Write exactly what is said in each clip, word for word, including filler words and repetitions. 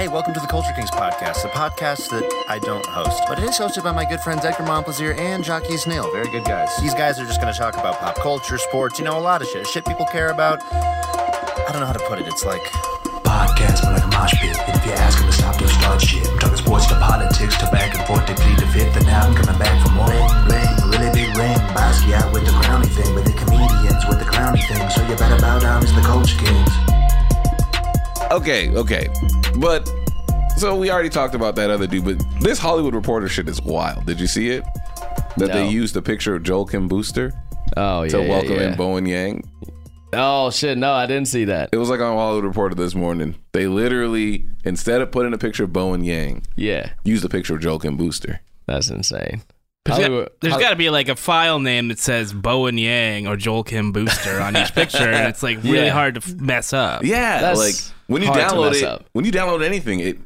Hey, welcome to the Culture Kings Podcast, the podcast that I don't host. But it is hosted by my good friends Edgar Momplaisir and Jaquis Neal. Very good guys. These guys are just going to talk about pop culture, sports, you know, a lot of shit. Shit people care about. I don't know how to put it. It's like... Podcast, but like a mosh pit. And if you ask them to stop, they'll start shit. I'm talking sports to politics, to back and forth, they plead the fifth. And now I'm coming back for more. Ring, ring, really big ring. Basquiat with the crowny thing, but the comedians with the clowny thing. So you better bow down as the Culture Kings. Okay, okay. But, so we already talked about that other dude, but this Hollywood Reporter shit is wild. Did you see it? That no. They used the picture of Joel Kim Booster oh, yeah, to welcome yeah, yeah. in Bowen Yang. Oh, shit, no, I didn't see that. It was like on Hollywood Reporter this morning. They literally, instead of putting a picture of Bowen Yang, yeah. used a picture of Joel Kim Booster. That's insane. Hollywood, there's got to be like a file name that says Bowen Yang or Joel Kim Booster on each picture, and it's like really yeah. hard to mess up. Yeah, that's like when you download it, up. when you download anything, it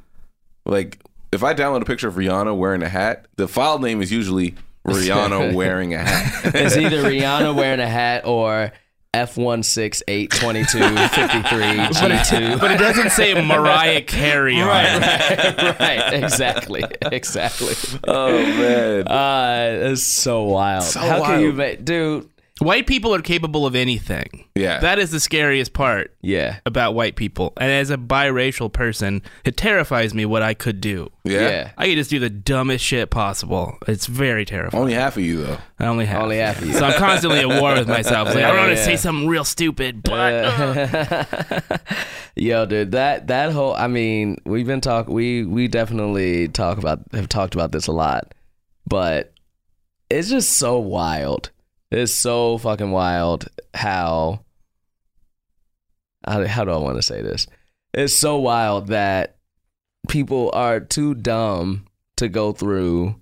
like if I download a picture of Rihanna wearing a hat, the file name is usually Rihanna wearing a hat. It's either Rihanna wearing a hat or F one six eight two two five three G two. But it doesn't say Mariah Carey on right, right, right, exactly. Exactly. Oh, man. Uh, it's so wild. So How wild. can you make... Dude... White people are capable of anything. Yeah. That is the scariest part yeah. about white people. And as a biracial person, it terrifies me what I could do. Yeah. yeah. I could just do the dumbest shit possible. It's very terrifying. Only half of you, though. I only half. Only half of you. So I'm constantly at war with myself. Like, yeah, I don't yeah. want to say something real stupid, but... Uh. Yo, dude, that that whole... I mean, we've been talking... We, we definitely talk about have talked about this a lot, but it's just so wild. It's so fucking wild how, how do I want to say this? It's so wild that people are too dumb to go through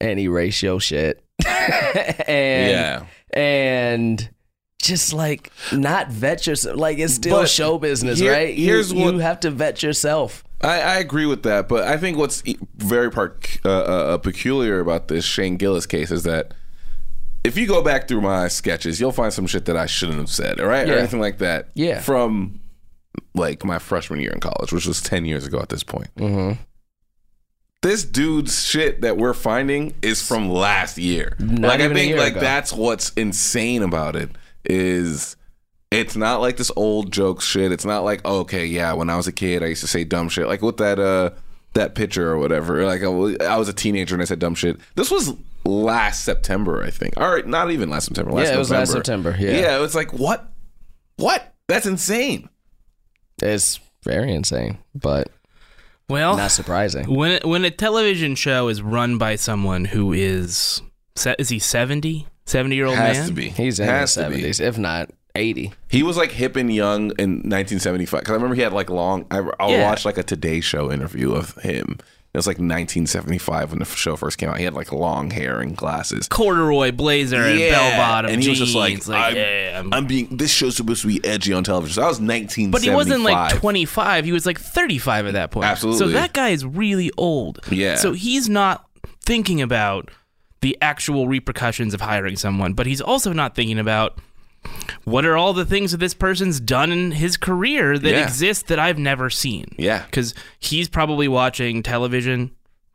any racial shit. and, yeah. and just like not vet yourself. Like it's still but show business, here, right? Here's you, what, you have to vet yourself. I, I agree with that. But I think what's very parc- uh, uh, peculiar about this Shane Gillis case is that if you go back through my sketches, you'll find some shit that I shouldn't have said, all right? Yeah. Or anything like that. Yeah. From, like, my freshman year in college, which was ten years ago at this point. Mm-hmm. This dude's shit that we're finding is from last year. Not like, I think, like, ago. That's what's insane about it is it's not like this old joke shit. It's not like, oh, okay, yeah, when I was a kid, I used to say dumb shit. Like, with that, uh, that picture or whatever. Like, I, I was a teenager and I said dumb shit. This was... last September, I think. All right, not even last September. Last yeah, it was November. last September. Yeah, yeah. It was like what, what? That's insane. It's very insane, but well, not surprising. When it, when a television show is run by someone who is is he seventy, seventy year old man? Has to be. He's in his seventies, if not eighty. He was like hip and young in nineteen seventy-five. Because I remember he had like long. I, I yeah. watched like a Today Show interview of him. It was like nineteen seventy-five when the show first came out. He had like long hair and glasses. Corduroy blazer yeah. and bell bottom jeans. And he was just like, like I'm, yeah, I'm, I'm being, this show's supposed to be edgy on television. So I was nineteen seventy-five. But he wasn't like twenty-five. He was like thirty-five at that point. Absolutely. So that guy is really old. Yeah. So he's not thinking about the actual repercussions of hiring someone, but he's also not thinking about what are all the things that this person's done in his career that yeah. exist that I've never seen? Yeah. Because he's probably watching television,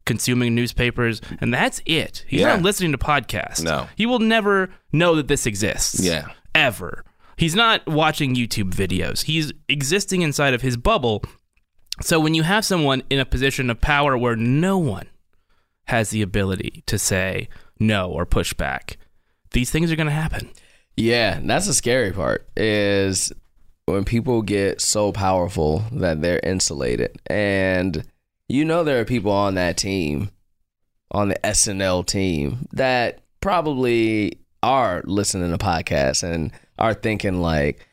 consuming newspapers, and that's it. He's yeah. not listening to podcasts. No. He will never know that this exists. Yeah. Ever. He's not watching YouTube videos. He's existing inside of his bubble. So when you have someone in a position of power where no one has the ability to say no or push back, these things are going to happen. Yeah, that's the scary part is when people get so powerful that they're insulated. And you know there are people on that team, on the S N L team, that probably are listening to podcasts and are thinking like,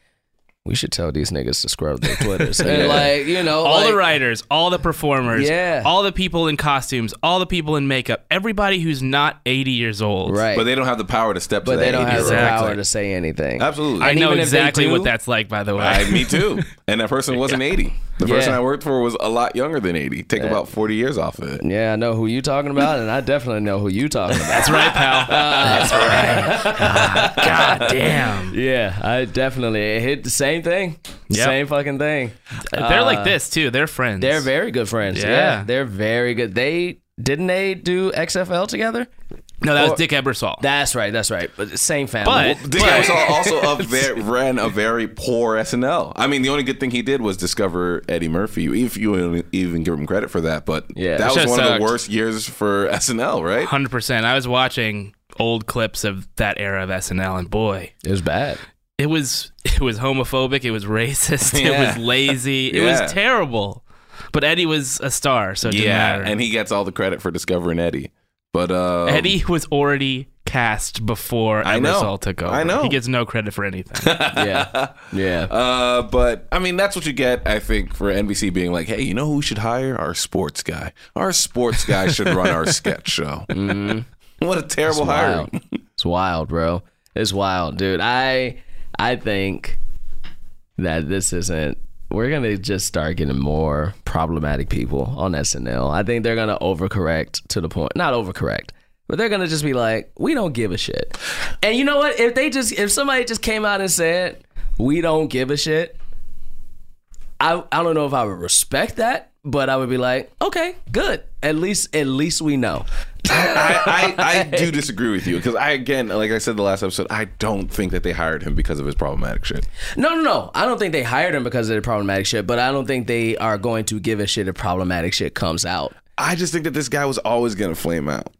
we should tell these niggas to scrub their Twitters. And yeah. like, you know, all like, the writers, all the performers, yeah. all the people in costumes, all the people in makeup, everybody who's not eighty years old. Right. But they don't have the power to step but to that. But they don't have the power to say anything. Absolutely. And I know exactly do, what that's like, by the way. I, me too. And that person wasn't yeah. eighty. The yeah. person I worked for was a lot younger than eighty. Take yeah. about forty years off of it. Yeah, I know who you talking about, and I definitely know who you talking about. That's right, pal. Uh, That's right. Uh, God damn. Yeah, I definitely it hit the same thing. Yep. Same fucking thing. Uh, they're like this, too. They're friends. They're very good friends. Yeah. yeah. They're very good. They didn't they do X F L together? No, that or, was Dick Ebersol. That's right, that's right. But same family. But, well, Dick but. Ebersol also a very, ran a very poor S N L. I mean, the only good thing he did was discover Eddie Murphy, if you even give him credit for that. But yeah, that was one sucked. of the worst years for S N L, right? one hundred percent. I was watching old clips of that era of S N L, and boy. It was bad. It was, it was homophobic. It was racist. Yeah. It was lazy. yeah. It was terrible. But Eddie was a star, so it didn't yeah, matter. And he gets all the credit for discovering Eddie. But um, Eddie was already cast before Ebersol took over. I know. He gets no credit for anything. yeah. Yeah. Uh, but, I mean, that's what you get, I think, for N B C being like, hey, you know who we should hire? Our sports guy. Our sports guy should run our sketch show. Mm-hmm. What a terrible hire. It's wild, bro. It's wild, dude. I, I think that this isn't. We're going to just start getting more problematic people on S N L. I think they're going to overcorrect to the point. Not overcorrect, but they're going to just be like, we don't give a shit. And you know what? If they just, if somebody just came out and said, we don't give a shit, I I don't know if I would respect that, but I would be like, okay, good. At least, at least we know. I, I, I do disagree with you because I, again, like I said the last episode, I don't think that they hired him because of his problematic shit. No, no, no. I don't think they hired him because of the problematic shit, but I don't think they are going to give a shit if problematic shit comes out. I just think that this guy was always going to flame out.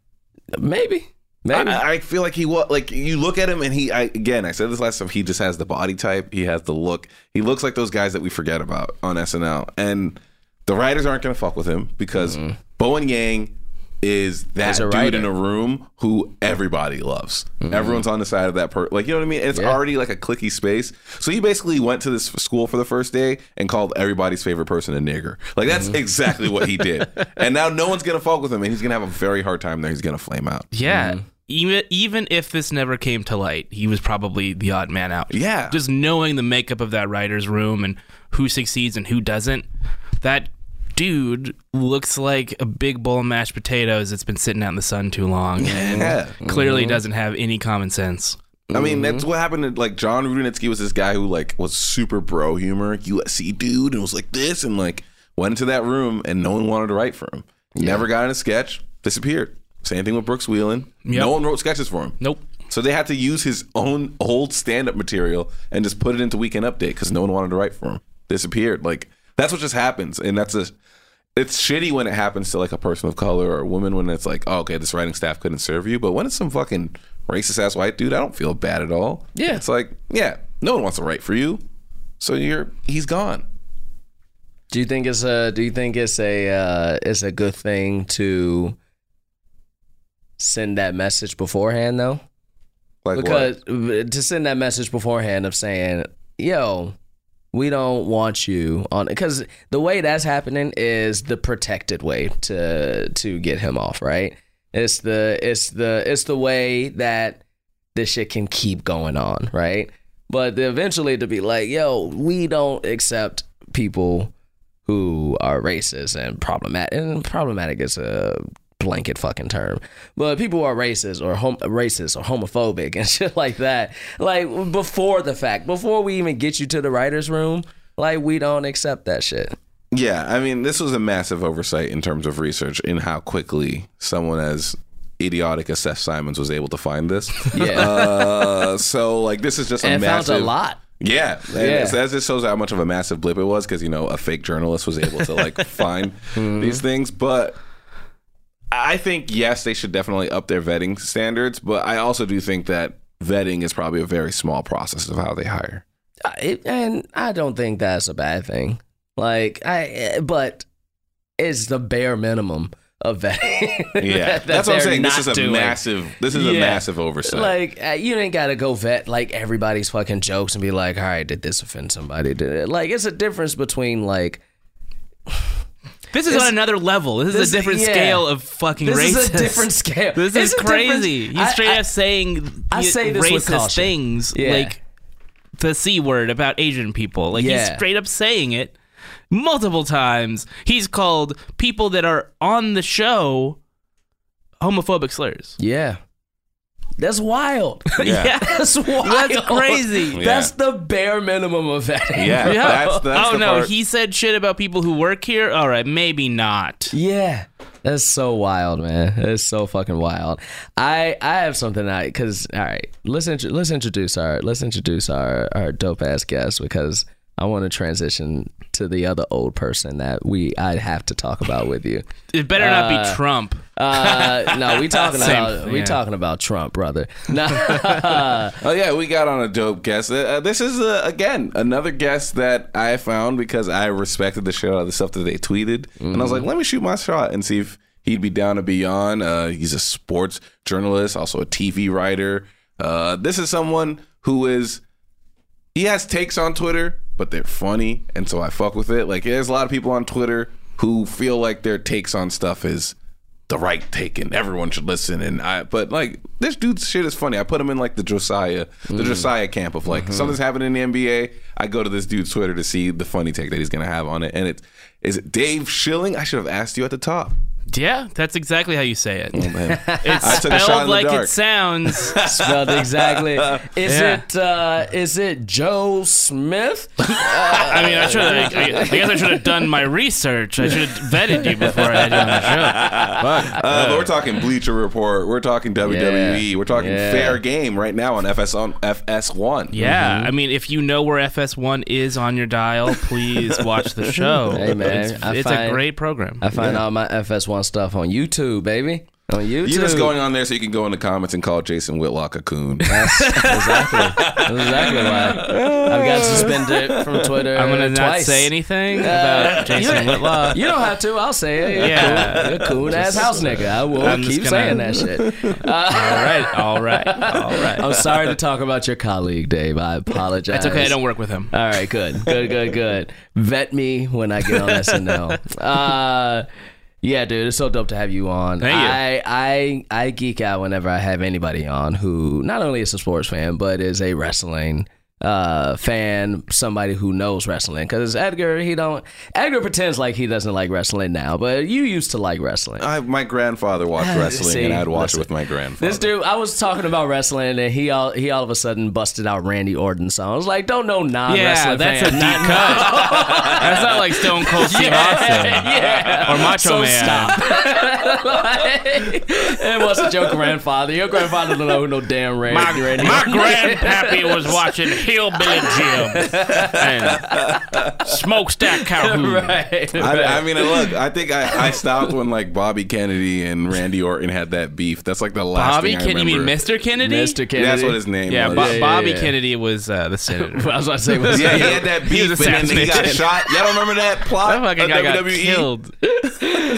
Maybe. Maybe. I, I feel like he was, like, you look at him and he, I, again, I said this last time, he just has the body type. He has the look. He looks like those guys that we forget about on S N L. And the writers aren't going to fuck with him because mm-hmm. Bowen Yang is that dude writer. in a room who everybody loves. Mm-hmm. Everyone's on the side of that person. Like, you know what I mean? It's yeah. already like a cliquey space. So he basically went to this school for the first day and called everybody's favorite person a nigger. Like, that's mm-hmm. exactly what he did. And now no one's going to fuck with him, and he's going to have a very hard time there. He's going to flame out. Yeah. Mm-hmm. Even even if this never came to light, he was probably the odd man out. Yeah. Just knowing the makeup of that writer's room and who succeeds and who doesn't, that dude looks like a big bowl of mashed potatoes that's been sitting out in the sun too long and yeah. clearly mm-hmm. doesn't have any common sense. I mean, mm-hmm. that's what happened to, like, John Rudnitsky was this guy who, like, was super bro humor, U S C dude, and was like this and, like, went into that room and no one wanted to write for him. Yeah. Never got in a sketch, disappeared. Same thing with Brooks Wheelan. Yep. No one wrote sketches for him. Nope. So they had to use his own old stand-up material and just put it into Weekend Update because no one wanted to write for him. Disappeared. Like, that's what just happens, and that's a... It's shitty when it happens to, like, a person of color or a woman when it's like, oh, okay, this writing staff couldn't serve you. But when it's some fucking racist-ass white dude, I don't feel bad at all. Yeah. It's like, yeah, no one wants to write for you, so you're he's gone. Do you think it's a, do you think it's a, uh, it's a good thing to send that message beforehand, though? Like because what? To send that message beforehand of saying, yo... We don't want you on because the way that's happening is the protected way to to get him off, right? It's the it's the it's the way that this shit can keep going on, right? But eventually to be like, yo, we don't accept people who are racist and problematic. And problematic is a blanket fucking term, but people who are racist or hom- racist or homophobic and shit like that, like, before the fact, before we even get you to the writer's room, like, we don't accept that shit. Yeah, I mean, this was a massive oversight in terms of research in how quickly someone as idiotic as Seth Simons was able to find this. Yeah. Uh, so, like, this is just a and massive... And found a lot. Yeah, and yeah. So that just shows how much of a massive blip it was because, you know, a fake journalist was able to, like, find mm-hmm. these things, but... I think, yes, they should definitely up their vetting standards, but I also do think that vetting is probably a very small process of how they hire. I, and I don't think that's a bad thing. Like, I, but it's the bare minimum of vetting. Yeah, that, that that's what I'm saying. This is a doing. massive, this is yeah. a massive oversight. Like, you ain't got to go vet, like, everybody's fucking jokes and be like, all right, did this offend somebody? Did it? Like, it's a difference between, like... This is it's, on another level. This, this is a different yeah. scale of fucking this racist. This is a different scale. This is it's crazy. He's straight I, up saying I, I say racist things, yeah. like the C word about Asian people. Like, yeah. he's straight up saying it. multiple times. He's called people that are on the show homophobic slurs. Yeah. That's wild. Yeah. yeah. That's wild. That's crazy. Yeah. That's the bare minimum of that. Yeah. yeah. That's, that's oh, no. Part. He said shit about people who work here? All right. Maybe not. Yeah. That's so wild, man. That's so fucking wild. I I have something I, because, all right, let's, intro, let's introduce our, let's introduce our, our dope-ass guest, because I want to transition to the other old person that we I have to talk about with you. It better uh, not be Trump. Uh, no, we talking about Same, we yeah. talking about Trump, brother. No. oh yeah, we got on a dope guest. Uh, this is uh, again another guest that I found because I respected the shit out of the stuff that they tweeted, mm-hmm. and I was like, let me shoot my shot and see if he'd be down to be on. Uh, he's a sports journalist, also a T V writer. Uh, this is someone who is he has takes on Twitter. But they're funny, and so I fuck with it. Like, there's a lot of people on Twitter who feel like their takes on stuff is the right take, and everyone should listen. And I, but like, this dude's shit is funny. I put him in like the Josiah, the mm. Josiah camp of like mm-hmm. something's happening in the N B A. I go to this dude's Twitter to see the funny take that he's gonna have on it. And it is it Dave Schilling. I should have asked you at the top. Yeah, that's exactly how you say it. Oh, it's I took a shot in like the dark. It sounds. Spelled exactly. Is yeah. it uh, is it Joe Smith? Uh, I mean, I should. I, I guess I should have done my research. I should have vetted you before I had you on the show. Fuck. Uh, but we're talking Bleacher Report. We're talking W W E. Yeah. We're talking yeah. Fair Game right now on F S one. Yeah, mm-hmm. I mean, if you know where F S one is on your dial, please watch the show. Hey man, it's, it's find, a great program. I find yeah. all my F S one. Stuff on YouTube, baby. On YouTube. You're just going on there so you can go in the comments and call Jason Whitlock a coon. That's exactly. That's exactly why I've got suspended from Twitter. I'm gonna twice. Not say anything uh, about Jason Whitlock. You don't have to. I'll say it. Yeah, you're a cool ass house nigga. I will I'm keep gonna, saying that shit. Uh, all right, all right, all right. I'm sorry to talk about your colleague, Dave. I apologize. That's okay. I don't work with him. All right, good, good, good, good. Vet me when I get on S N L. Uh, Yeah, dude, it's so dope to have you on. Thank you. I, I I geek out whenever I have anybody on who not only is a sports fan, but is a wrestling uh, fan, somebody who knows wrestling. Because Edgar, he don't. Edgar pretends like he doesn't like wrestling now, but you used to like wrestling. I, my grandfather watched wrestling, See, and I'd watch listen, it with my grandfather. This dude, I was talking about wrestling, and he all he all of a sudden busted out Randy Orton songs. Like, don't know non-wrestling yeah, fans. Yeah, that's a deep cut. That's not like Stone Cold Steve yeah, Austin yeah. or Macho so Man. Stop. like, it wasn't your grandfather. Your grandfather don't know no damn Randy. My, Randy my grandpappy was watching Hillbilly Jim and Smokestack Calhoun. Right, right. I, I mean, look, I think I, I stopped when like Bobby Kennedy and Randy Orton had that beef. That's like the last Bobby thing I Kennedy, remember. You mean Mister Kennedy? Mister Kennedy. Yeah, that's what his name yeah, was. Bo- yeah, yeah, Bobby yeah. Kennedy was uh, the senator. I was about to say, was yeah, he had that beef, he was and then he got shot. Y'all don't remember that plot? That fucking guy got killed.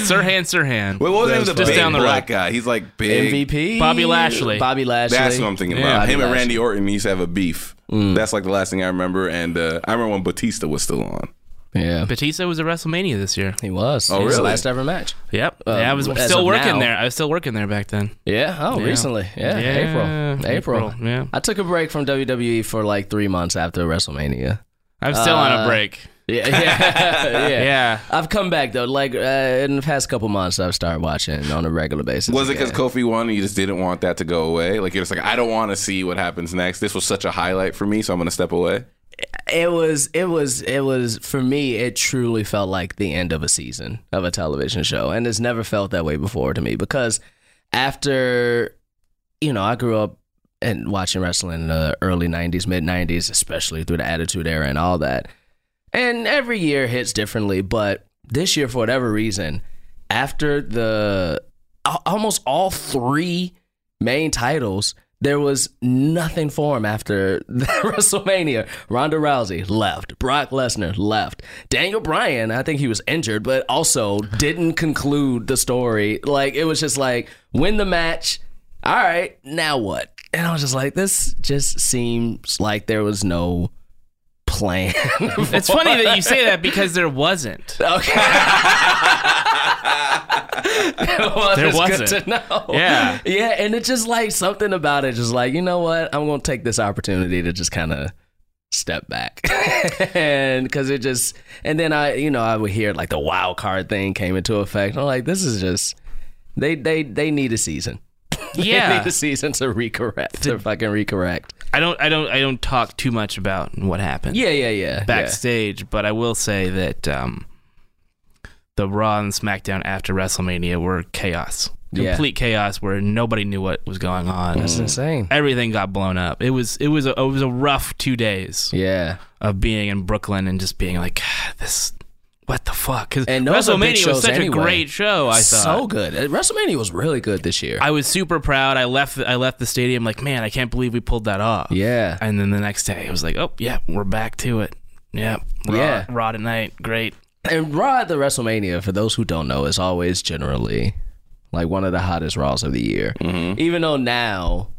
Sirhan Sirhan. Wait, what was his name? The big down the black road. Guy. He's like big. M V P. Bobby Lashley. Bobby Lashley. That's what I'm thinking about. Yeah. Him Lashley. And Randy Orton used to have a beef. Mm. That's like the last thing I remember, and uh, I remember when Batista was still on. Yeah, Batista was at WrestleMania this year. He was. Oh, he really? Was the last ever match. Yep. Um, yeah, I was still working now. there. I was still working there back then. Yeah. Oh, yeah. recently. Yeah. yeah. April. April. April. Yeah. I took a break from W W E for like three months after WrestleMania. I'm still uh, on a break. Yeah, yeah, yeah. yeah. I've come back though. Like uh, in the past couple months, I've started watching on a regular basis. Was it because Kofi won, and you just didn't want that to go away? Like you're just like, I don't want to see what happens next. This was such a highlight for me, so I'm gonna step away. It was, it was, it was for me. It truly felt like the end of a season of a television show, and it's never felt that way before to me. Because after, you know, I grew up and watching wrestling in the early nineties, mid nineties, especially through the Attitude Era and all that. And every year hits differently, but this year, for whatever reason, after the almost all three main titles, there was nothing for him after WrestleMania. Ronda Rousey left. Brock Lesnar left. Daniel Bryan, I think he was injured, but also didn't conclude the story. Like, it was just like, win the match. All right, now what? And I was just like, this just seems like there was no plan. It's funny that you say that because there wasn't. Okay. well, there wasn't. Good to know. Yeah. Yeah, and it's just like something about it, just like, you know what? I'm going to take this opportunity to just kind of step back. And because it just, and then I, you know, I would hear like the wild card thing came into effect. I'm like, this is just, they they they need a season. Yeah. They need a season to recorrect, to fucking recorrect. I don't I don't I don't talk too much about what happened. Yeah, yeah, yeah. Backstage, yeah. But I will say that um, the Raw and SmackDown after WrestleMania were chaos. Complete yeah. chaos where nobody knew what was going on. That's mm. insane. Everything got blown up. It was it was a it was a rough two days. Yeah. Of being in Brooklyn and just being like, God, this what the fuck? Because WrestleMania was such anyway. a great show. I thought so good. WrestleMania was really good this year. I was super proud. I left. I left the stadium like, man, I can't believe we pulled that off. Yeah. And then the next day, it was like, oh yeah, we're back to it. Yeah. Raw, yeah. Raw tonight. Great. And Raw at the WrestleMania, for those who don't know, is always generally like one of the hottest Raws of the year. Mm-hmm. Even though now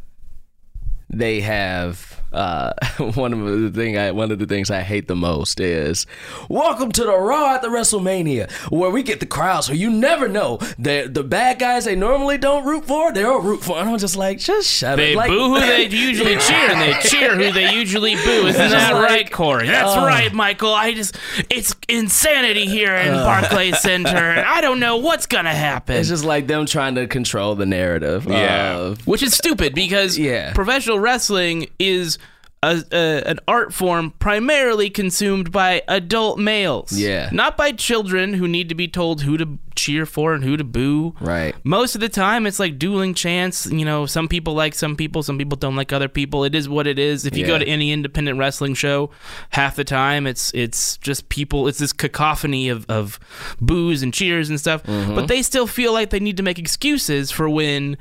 they have. Uh, one of the thing I one of the things I hate the most is welcome to the Raw at the WrestleMania, where we get the crowds who you never know. The the bad guys they normally don't root for, they don't root for. And I'm just like, just shut up. They like, boo who they usually cheer, and they cheer who they usually boo. Isn't that like, right, Corey? That's uh, right, Michael. I just it's insanity here in uh, Barclays Center, and I don't know what's gonna happen. It's just like them trying to control the narrative. Yeah, of, which is stupid because yeah. professional wrestling is. A, a, an art form primarily consumed by adult males. Yeah. Not by children who need to be told who to cheer for and who to boo. Right. Most of the time, it's like dueling chants. You know, some people like some people, some people don't like other people. It is what it is. If you yeah. go to any independent wrestling show, half the time, it's it's just people, it's this cacophony of, of boos and cheers and stuff. Mm-hmm. But they still feel like they need to make excuses for when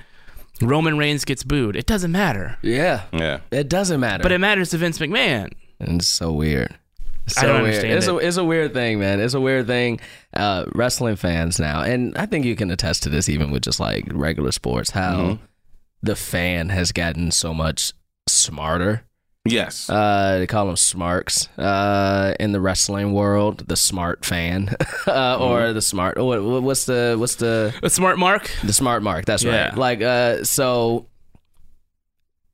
Roman Reigns gets booed. It doesn't matter. Yeah. Yeah. It doesn't matter. But it matters to Vince McMahon. And it's so weird. It's so I don't weird. understand it's it. A, it's a weird thing, man. It's a weird thing. Uh, wrestling fans now, and I think you can attest to this even with just like regular sports, how mm-hmm. the fan has gotten so much smarter. Yes. Uh, they call them smarks uh, in the wrestling world. The smart fan, uh, or the smart. What, what's the what's the the smart mark? The smart mark. That's yeah. right. Like uh, so,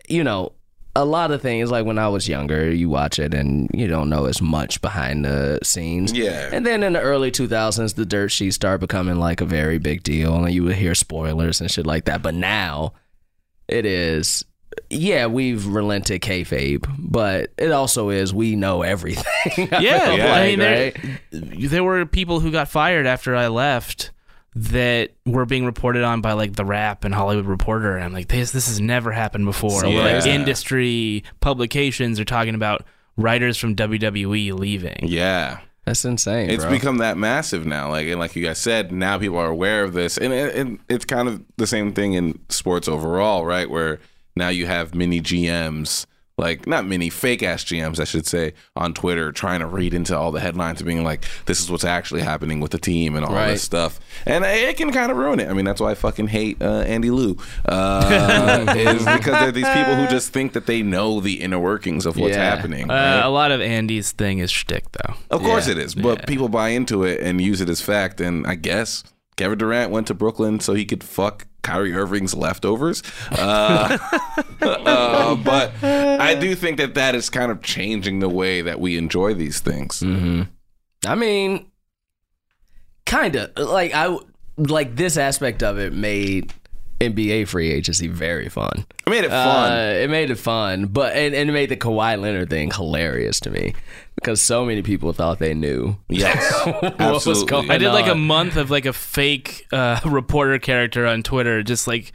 you know, a lot of things. Like when I was younger, you watch it and you don't know as much behind the scenes. Yeah. And then in the early two thousands, the dirt sheets started becoming like a very big deal, and you would hear spoilers and shit like that. But now, it is. Yeah, we've relented kayfabe, but it also is we know everything. yeah, yeah. Like, I mean, right? There were people who got fired after I left that were being reported on by like The Rap and Hollywood Reporter, and I'm like, this this has never happened before. Yeah. Like industry publications are talking about writers from W W E leaving. Yeah. That's insane. It's bro. become that massive now. Like and like you guys said, now people are aware of this. And it, it, it's kind of the same thing in sports overall, right? Where now you have mini G Ms, like not mini fake ass G Ms, I should say, on Twitter trying to read into all the headlines and being like, this is what's actually happening with the team and all right. this stuff. And it can kind of ruin it. I mean, that's why I fucking hate uh, Andy Liu. Uh, is because there are these people who just think that they know the inner workings of what's yeah. happening. Uh, right? A lot of Andy's thing is shtick, though. Of course yeah. it is. But yeah. people buy into it and use it as fact. And I guess Kevin Durant went to Brooklyn so he could fuck Kyrie Irving's leftovers. Uh, uh, but I do think that that is kind of changing the way that we enjoy these things. Mm-hmm. I mean, kind of like I like this aspect of it made N B A free agency very fun. It made it fun. Uh, it made it fun, but and, and it made the Kawhi Leonard thing hilarious to me because so many people thought they knew. Yes, what absolutely. Was going I did like on. a month of like a fake uh, reporter character on Twitter, just like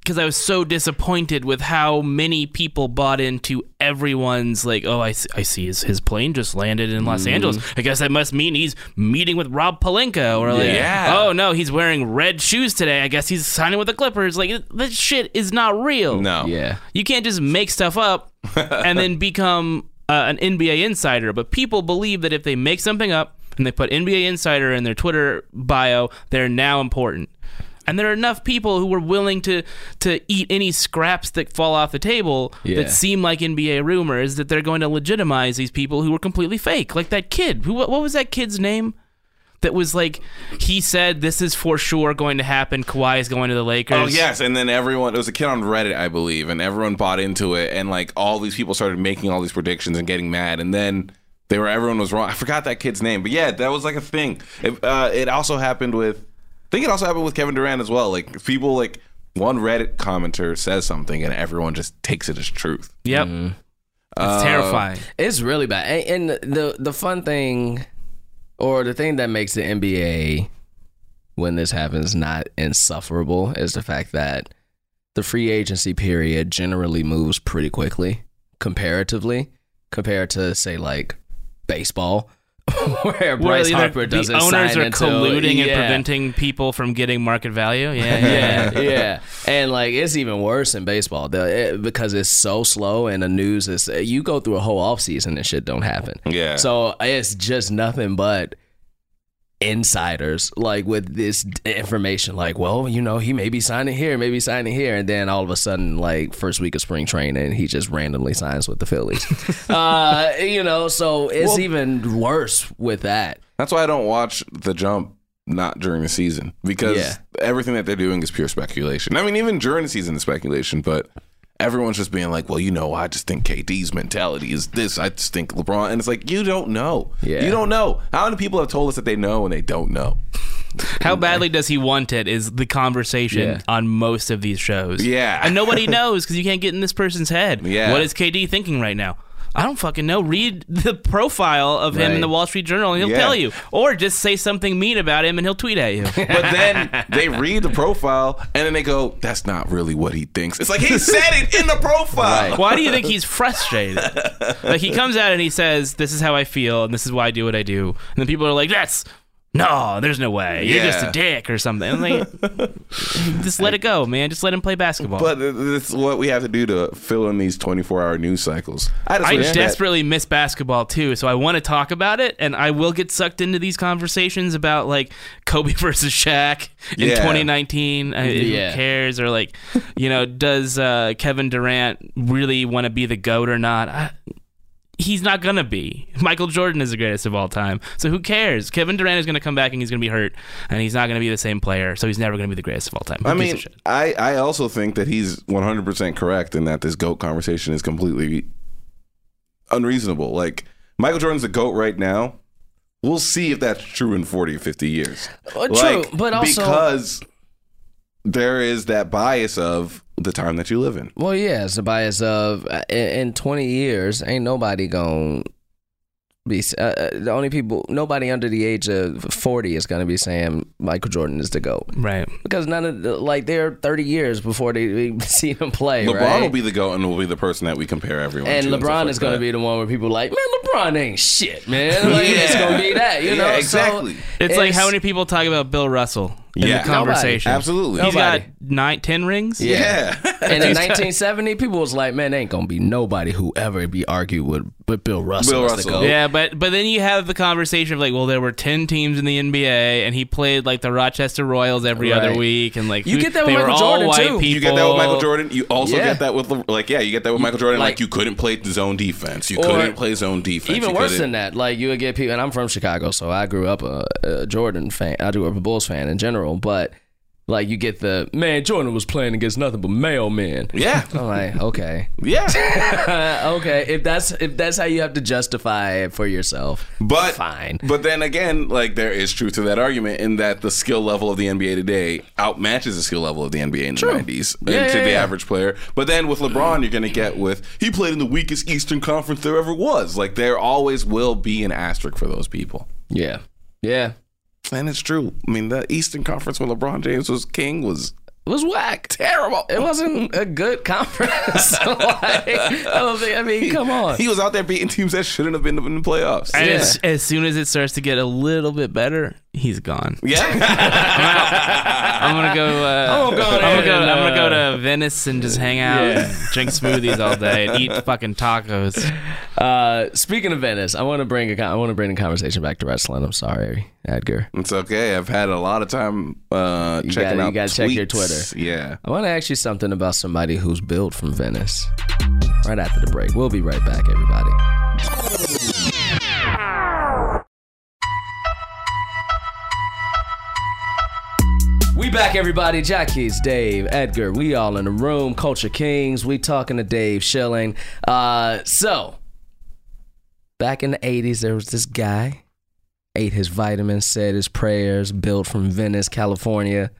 because I was so disappointed with how many people bought into everyone's like, oh, I see, I see his his plane just landed in Los mm. Angeles. I guess that must mean he's meeting with Rob Pelinka. Or like, yeah. oh, no, he's wearing red shoes today. I guess he's signing with the Clippers. Like, that shit is not real. No. Yeah. You can't just make stuff up and then become uh, an N B A insider. But people believe that if they make something up and they put N B A insider in their Twitter bio, they're now important. And there are enough people who were willing to to eat any scraps that fall off the table yeah. that seem like N B A rumors that they're going to legitimize these people who were completely fake. Like that kid. Who? What was that kid's name? that was like, he said this is for sure going to happen. Kawhi is going to the Lakers. Oh, yes. And then everyone, it was a kid on Reddit, I believe, and everyone bought into it. And like all these people started making all these predictions and getting mad. And then they were, everyone was wrong. I forgot that kid's name. But yeah, that was like a thing. It, uh, it also happened with, I think it also happened with Kevin Durant as well. Like people, like one Reddit commenter says something and everyone just takes it as truth. Yep. Mm-hmm. It's uh, terrifying. It's really bad. And, and the the fun thing, or the thing that makes the N B A, when this happens, not insufferable, is the fact that the free agency period generally moves pretty quickly, comparatively, compared to, say, like, baseball, where Bryce well, Harper doesn't sign until... The owners are until, colluding yeah. and preventing people from getting market value. Yeah, yeah, yeah. And, like, it's even worse in baseball the, it, because it's so slow and the news is... You go through a whole offseason and shit don't happen. Yeah. So it's just nothing but insiders, like, with this information. Like, well, you know, he may be signing here, maybe signing here. And then all of a sudden, like, first week of spring training, he just randomly signs with the Phillies. uh, you know, so it's well, even worse with that. That's why I don't watch The Jump not during the season, because yeah. everything that they're doing is pure speculation. I mean, even during the season is speculation, but everyone's just being like, well, you know, I just think K D's mentality is this. I just think LeBron. And it's like, you don't know. Yeah. You don't know. How many people have told us that they know and they don't know? How badly does he want it is the conversation yeah. on most of these shows. Yeah. And nobody knows because you can't get in this person's head. Yeah. What is K D thinking right now? I don't fucking know. Read the profile of him right. in the Wall Street Journal and he'll yeah. tell you. Or just say something mean about him and he'll tweet at you. But then they read the profile and then they go, that's not really what he thinks. It's like, he said it in the profile. Right. Why do you think he's frustrated? Like, he comes out and he says, this is how I feel and this is why I do what I do. And then people are like, that's... No, there's no way. You're yeah. just a dick or something. I'm like, just let it go, man. Just let him play basketball. But that's what we have to do to fill in these twenty-four hour news cycles. I, just I desperately that. miss basketball, too, so I want to talk about it, and I will get sucked into these conversations about, like, Kobe versus Shaq in yeah. twenty nineteen. I, yeah. Who cares? Or, like, you know, does uh, Kevin Durant really want to be the GOAT or not? I... He's not going to be. Michael Jordan is the greatest of all time. So who cares? Kevin Durant is going to come back and he's going to be hurt. And he's not going to be the same player. So he's never going to be the greatest of all time. Who I mean, I, I also think that he's one hundred percent correct in that this GOAT conversation is completely unreasonable. Like, Michael Jordan's the GOAT right now. We'll see if that's true in forty or fifty years. Well, like, true, but also... Because there is that bias of... the time that you live in. Well, yeah, it's the bias of uh, in twenty years, ain't nobody gonna be uh, the only people. Nobody under the age of forty is gonna be saying Michael Jordan is the GOAT, right? Because none of the, like they're thirty years before they see him play. LeBron right? will be the GOAT and will be the person that we compare everyone. And to LeBron and stuff like is gonna that. be the one where people are like, man, LeBron ain't shit, man. Like, yeah. It's gonna be that, you yeah, know? Exactly. So it's, it's like how many people talk about Bill Russell. In yeah, the conversation. Nobody. Absolutely. He's nobody. got nine, ten rings. Yeah. yeah. And in nineteen seventy, people was like, man, there ain't going to be nobody who ever be argued with but Bill Russell. Bill Russell. The GOAT. Yeah, but but then you have the conversation of like, well, there were ten teams in the N B A and he played like the Rochester Royals every right. other week. And like, you who, get that with Michael Jordan too. People. You get that with Michael Jordan. You also yeah. get that with, like, yeah, you get that with Michael Jordan. Like, like you couldn't play zone defense. You couldn't play zone defense. Even you worse couldn't. than that. Like, you would get people, and I'm from Chicago, so I grew up a, a Jordan fan. I grew up a Bulls fan in general. But like you get the man, Jordan was playing against nothing but mailmen. Yeah, I'm like, okay, yeah, okay. If that's if that's how you have to justify it for yourself, but fine. But then again, like there is truth to that argument in that the skill level of the N B A today outmatches the skill level of the N B A in True. the nineties yeah, and to yeah, the yeah. average player. But then with LeBron, you're gonna get with he played in the weakest Eastern Conference there ever was. Like there always will be an asterisk for those people. Yeah, yeah. And it's true. I mean, the Eastern Conference when LeBron James was king was was whack, terrible. It wasn't a good conference. Like, I don't think. I mean, come on. He was out there beating teams that shouldn't have been in the playoffs. And yeah. as, as soon as it starts to get a little bit better, he's gone. Yeah, I'm out. I'm gonna go. Uh, I'm, gonna go I'm, gonna go, I'm gonna go to Venice and just hang out, yeah. and drink smoothies all day, and eat fucking tacos. Uh, speaking of Venice, I want to bring a. I want to bring the conversation back to wrestling. I'm sorry, Edgar. It's okay. I've had a lot of time uh, you checking gotta, out. You gotta tweets. check your Twitter. Yeah. I want to ask you something about somebody who's billed from Venice. Right after the break. We'll be right back, everybody. We back, everybody. Jaquis, Dave, Edgar, we all in the room. Culture Kings, we talking to Dave Schilling. Uh, so, back in the eighties, there was this guy, ate his vitamins, said his prayers, built from Venice, California.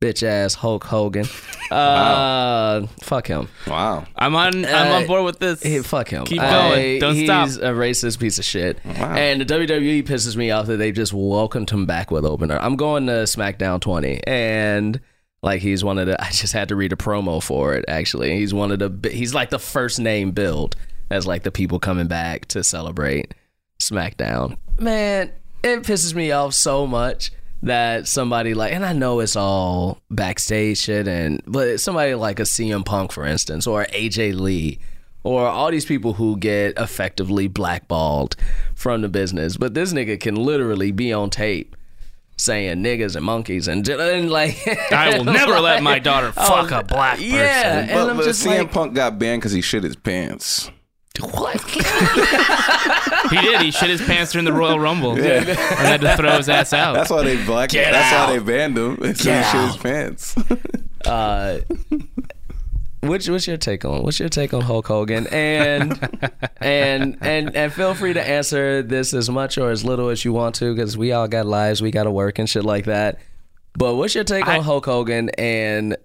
Bitch ass Hulk Hogan. Uh, wow. Fuck him. Wow. I'm on uh, I'm on board with this. He, fuck him. Keep going. I, Don't he's stop. He's a racist piece of shit. Wow. And the W W E pisses me off that they just welcomed him back with opener. I'm going to SmackDown twenty, and like he's one of the I just had to read a promo for it actually. He's one of the he's like the first name billed as like the people coming back to celebrate SmackDown. Man, it pisses me off so much. That somebody like, and I know it's all backstage shit, and but somebody like a C M Punk, for instance, or A J Lee, or all these people who get effectively blackballed from the business, but this nigga can literally be on tape saying niggas and monkeys and, and like I will never like, let my daughter fuck oh, a black person. Yeah, and but, I'm but just C M like, Punk got banned because he shit his pants. What? He did. He shit his pants during the Royal Rumble. Yeah. And had to throw his ass out. That's why they black. Get that's out. Why they banned him. He shit his pants. Uh, which, what's your take on? What's your take on Hulk Hogan? And and and and feel free to answer this as much or as little as you want to, because we all got lives, we got to work and shit like that. But what's your take I, on Hulk Hogan and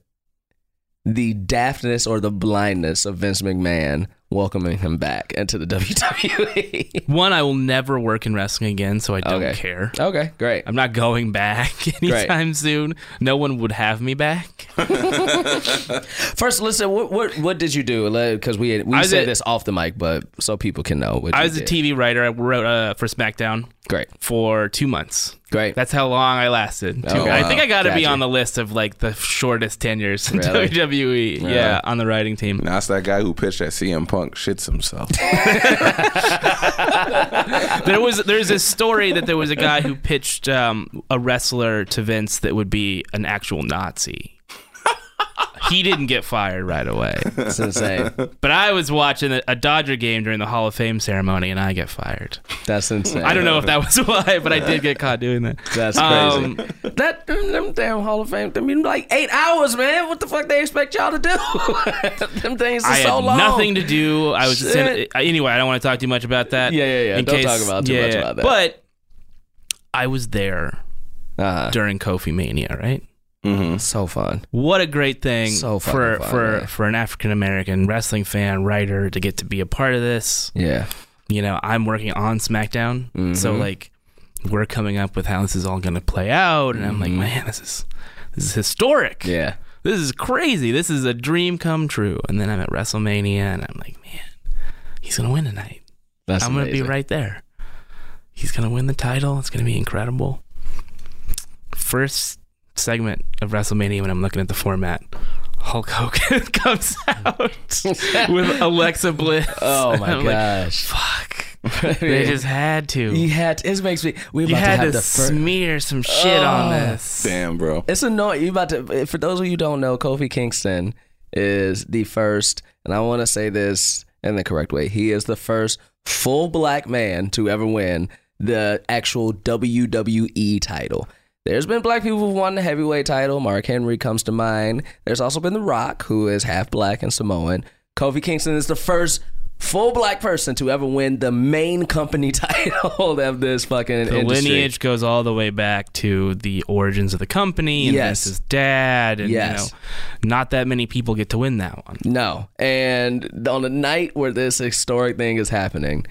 the daftness or the blindness of Vince McMahon welcoming him back into the W W E? One, I will never work in wrestling again, so I don't okay. care. Okay, great. I'm not going back anytime great. soon. No one would have me back. First, listen, what what, what did you do? Because we we said a, this off the mic, but so people can know. What I was did. a T V writer. I wrote uh, for SmackDown. Great. For two months. Great. That's how long I lasted. Oh, wow. I think I got to gotcha. be on the list of like the shortest tenures in really? W W E. Really? Yeah, on the writing team. Now it's that guy who pitched at C M Punk shits himself. There was there's this story that there was a guy who pitched um, a wrestler to Vince that would be an actual Nazi. He didn't get fired right away. That's insane. But I was watching a, a Dodger game during the Hall of Fame ceremony, and I get fired. That's insane. I don't know if that was why, but I did get caught doing that. That's um, crazy. That them damn Hall of Fame. I mean, like eight hours, man. What the fuck they expect y'all to do? Them things are I so had long. Nothing to do. I was just in, anyway. I don't want to talk too much about that. Yeah, yeah, yeah. In don't case, talk about too yeah, much about that. But I was there uh-huh. during Kofi Mania, right? Mm-hmm. So fun. What a great thing so for fun, for, yeah. for an African American wrestling fan, writer, to get to be a part of this. Yeah. You know, I'm working on SmackDown. Mm-hmm. So like we're coming up with how this is all gonna play out, and I'm mm-hmm. like, man, this is this is historic. Yeah. This is crazy. This is a dream come true. And then I'm at WrestleMania and I'm like, man, he's gonna win tonight. That's I'm amazing. Gonna be right there. He's gonna win the title. It's gonna be incredible. First segment of WrestleMania when I'm looking at the format, Hulk Hogan comes out with Alexa Bliss. Oh my I'm gosh! Like, fuck! They just had to. You had. To, it makes me. We about you had to, have to smear some shit oh, on this. Damn, bro. It's annoying. You about to. For those of you who don't know, Kofi Kingston is the first, and I want to say this in the correct way. He is the first full black man to ever win the actual W W E title. There's been black people who've won the heavyweight title. Mark Henry comes to mind. There's also been The Rock, who is half black and Samoan. Kofi Kingston is the first full black person to ever win the main company title of this fucking the industry. The lineage goes all the way back to the origins of the company and yes. Vince's dad. And, yes. you know, not that many people get to win that one. No. And on the night where this historic thing is happening,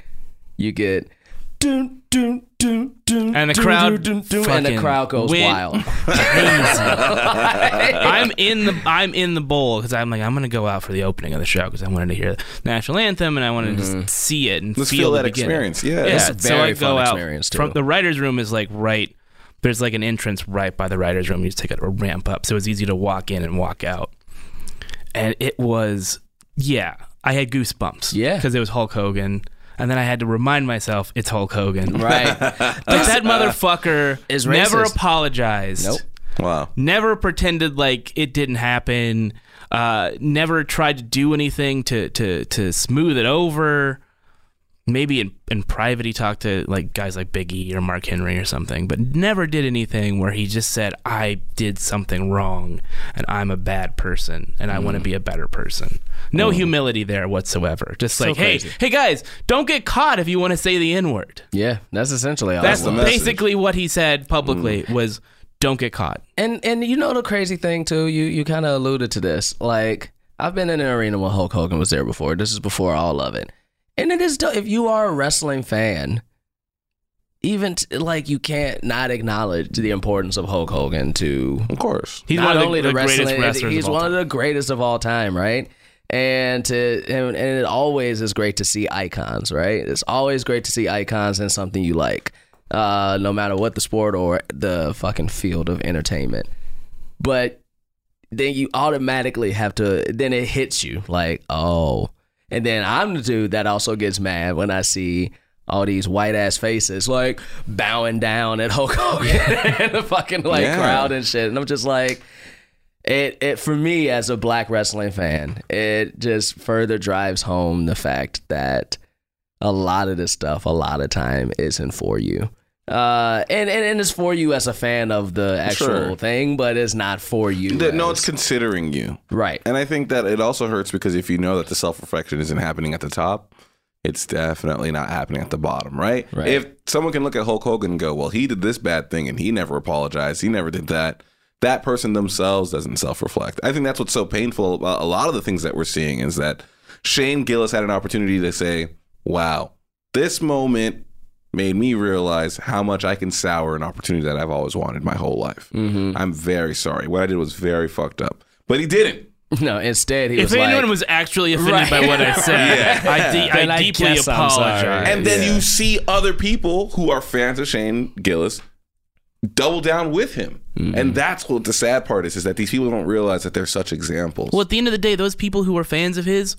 you get... Dun, dun, dun, dun, and the crowd dun, dun, dun, dun, and the crowd goes win. wild. I'm in the I'm in the bowl because I'm like I'm gonna go out for the opening of the show because I wanted to hear the national anthem and I wanted mm-hmm. to see it and feel, feel that experience. Yeah, yeah. It's a very so I go fun experience out. Too. From the writers' room is like right. There's like an entrance right by the writers' room. You just take a ramp up, so it's easy to walk in and walk out. And it was yeah, I had goosebumps. Yeah, because it was Hulk Hogan. And then I had to remind myself, it's Hulk Hogan. Right. But that motherfucker uh, never apologized. Nope. Wow. Never pretended like it didn't happen. Uh, never tried to do anything to, to, to smooth it over. maybe in, in private he talked to like guys like Big E or Mark Henry or something, but never did anything where he just said, I did something wrong and I'm a bad person and I mm. want to be a better person. No mm. humility there whatsoever. Just so like, crazy. hey, hey guys, don't get caught if you want to say the N-word. Yeah, that's essentially all. That's basically what he said publicly mm. was, don't get caught. And and you know the crazy thing too, you you kind of alluded to this, like I've been in an arena when Hulk Hogan was there before. This is before all of it. And it is, if you are a wrestling fan, even t- like you can't not acknowledge the importance of Hulk Hogan to, of course, he's not one only of the, the, the wrestling, wrestlers he's of one of the greatest of all time, right? And to and, and it always is great to see icons, right? It's always great to see icons in something you like, uh, no matter what the sport or the fucking field of entertainment. But then you automatically have to, then it hits you like, oh. And then I'm the dude that also gets mad when I see all these white ass faces like bowing down at Hulk Hogan yeah. and the fucking like yeah. crowd and shit. And I'm just like, it, it for me as a black wrestling fan, it just further drives home the fact that a lot of this stuff, a lot of time isn't for you. Uh, and, and, and it's for you as a fan of the actual sure. thing, but it's not for you. The, as, no, it's considering you. Right. And I think that it also hurts because if you know that the self-reflection isn't happening at the top, it's definitely not happening at the bottom, right? right? If someone can look at Hulk Hogan and go, well, he did this bad thing and he never apologized, he never did that, that person themselves doesn't self-reflect. I think that's what's so painful about a lot of the things that we're seeing is that Shane Gillis had an opportunity to say, wow, this moment made me realize how much I can sour an opportunity that I've always wanted my whole life. Mm-hmm. I'm very sorry. What I did was very fucked up. But he didn't. No, instead he if was like... If anyone was actually offended right. by what I said, yeah. I, de- I, I deeply apologize. And then yeah. you see other people who are fans of Shane Gillis double down with him. Mm-hmm. And that's what the sad part is, is that these people don't realize that they're such examples. Well, at the end of the day, those people who are fans of his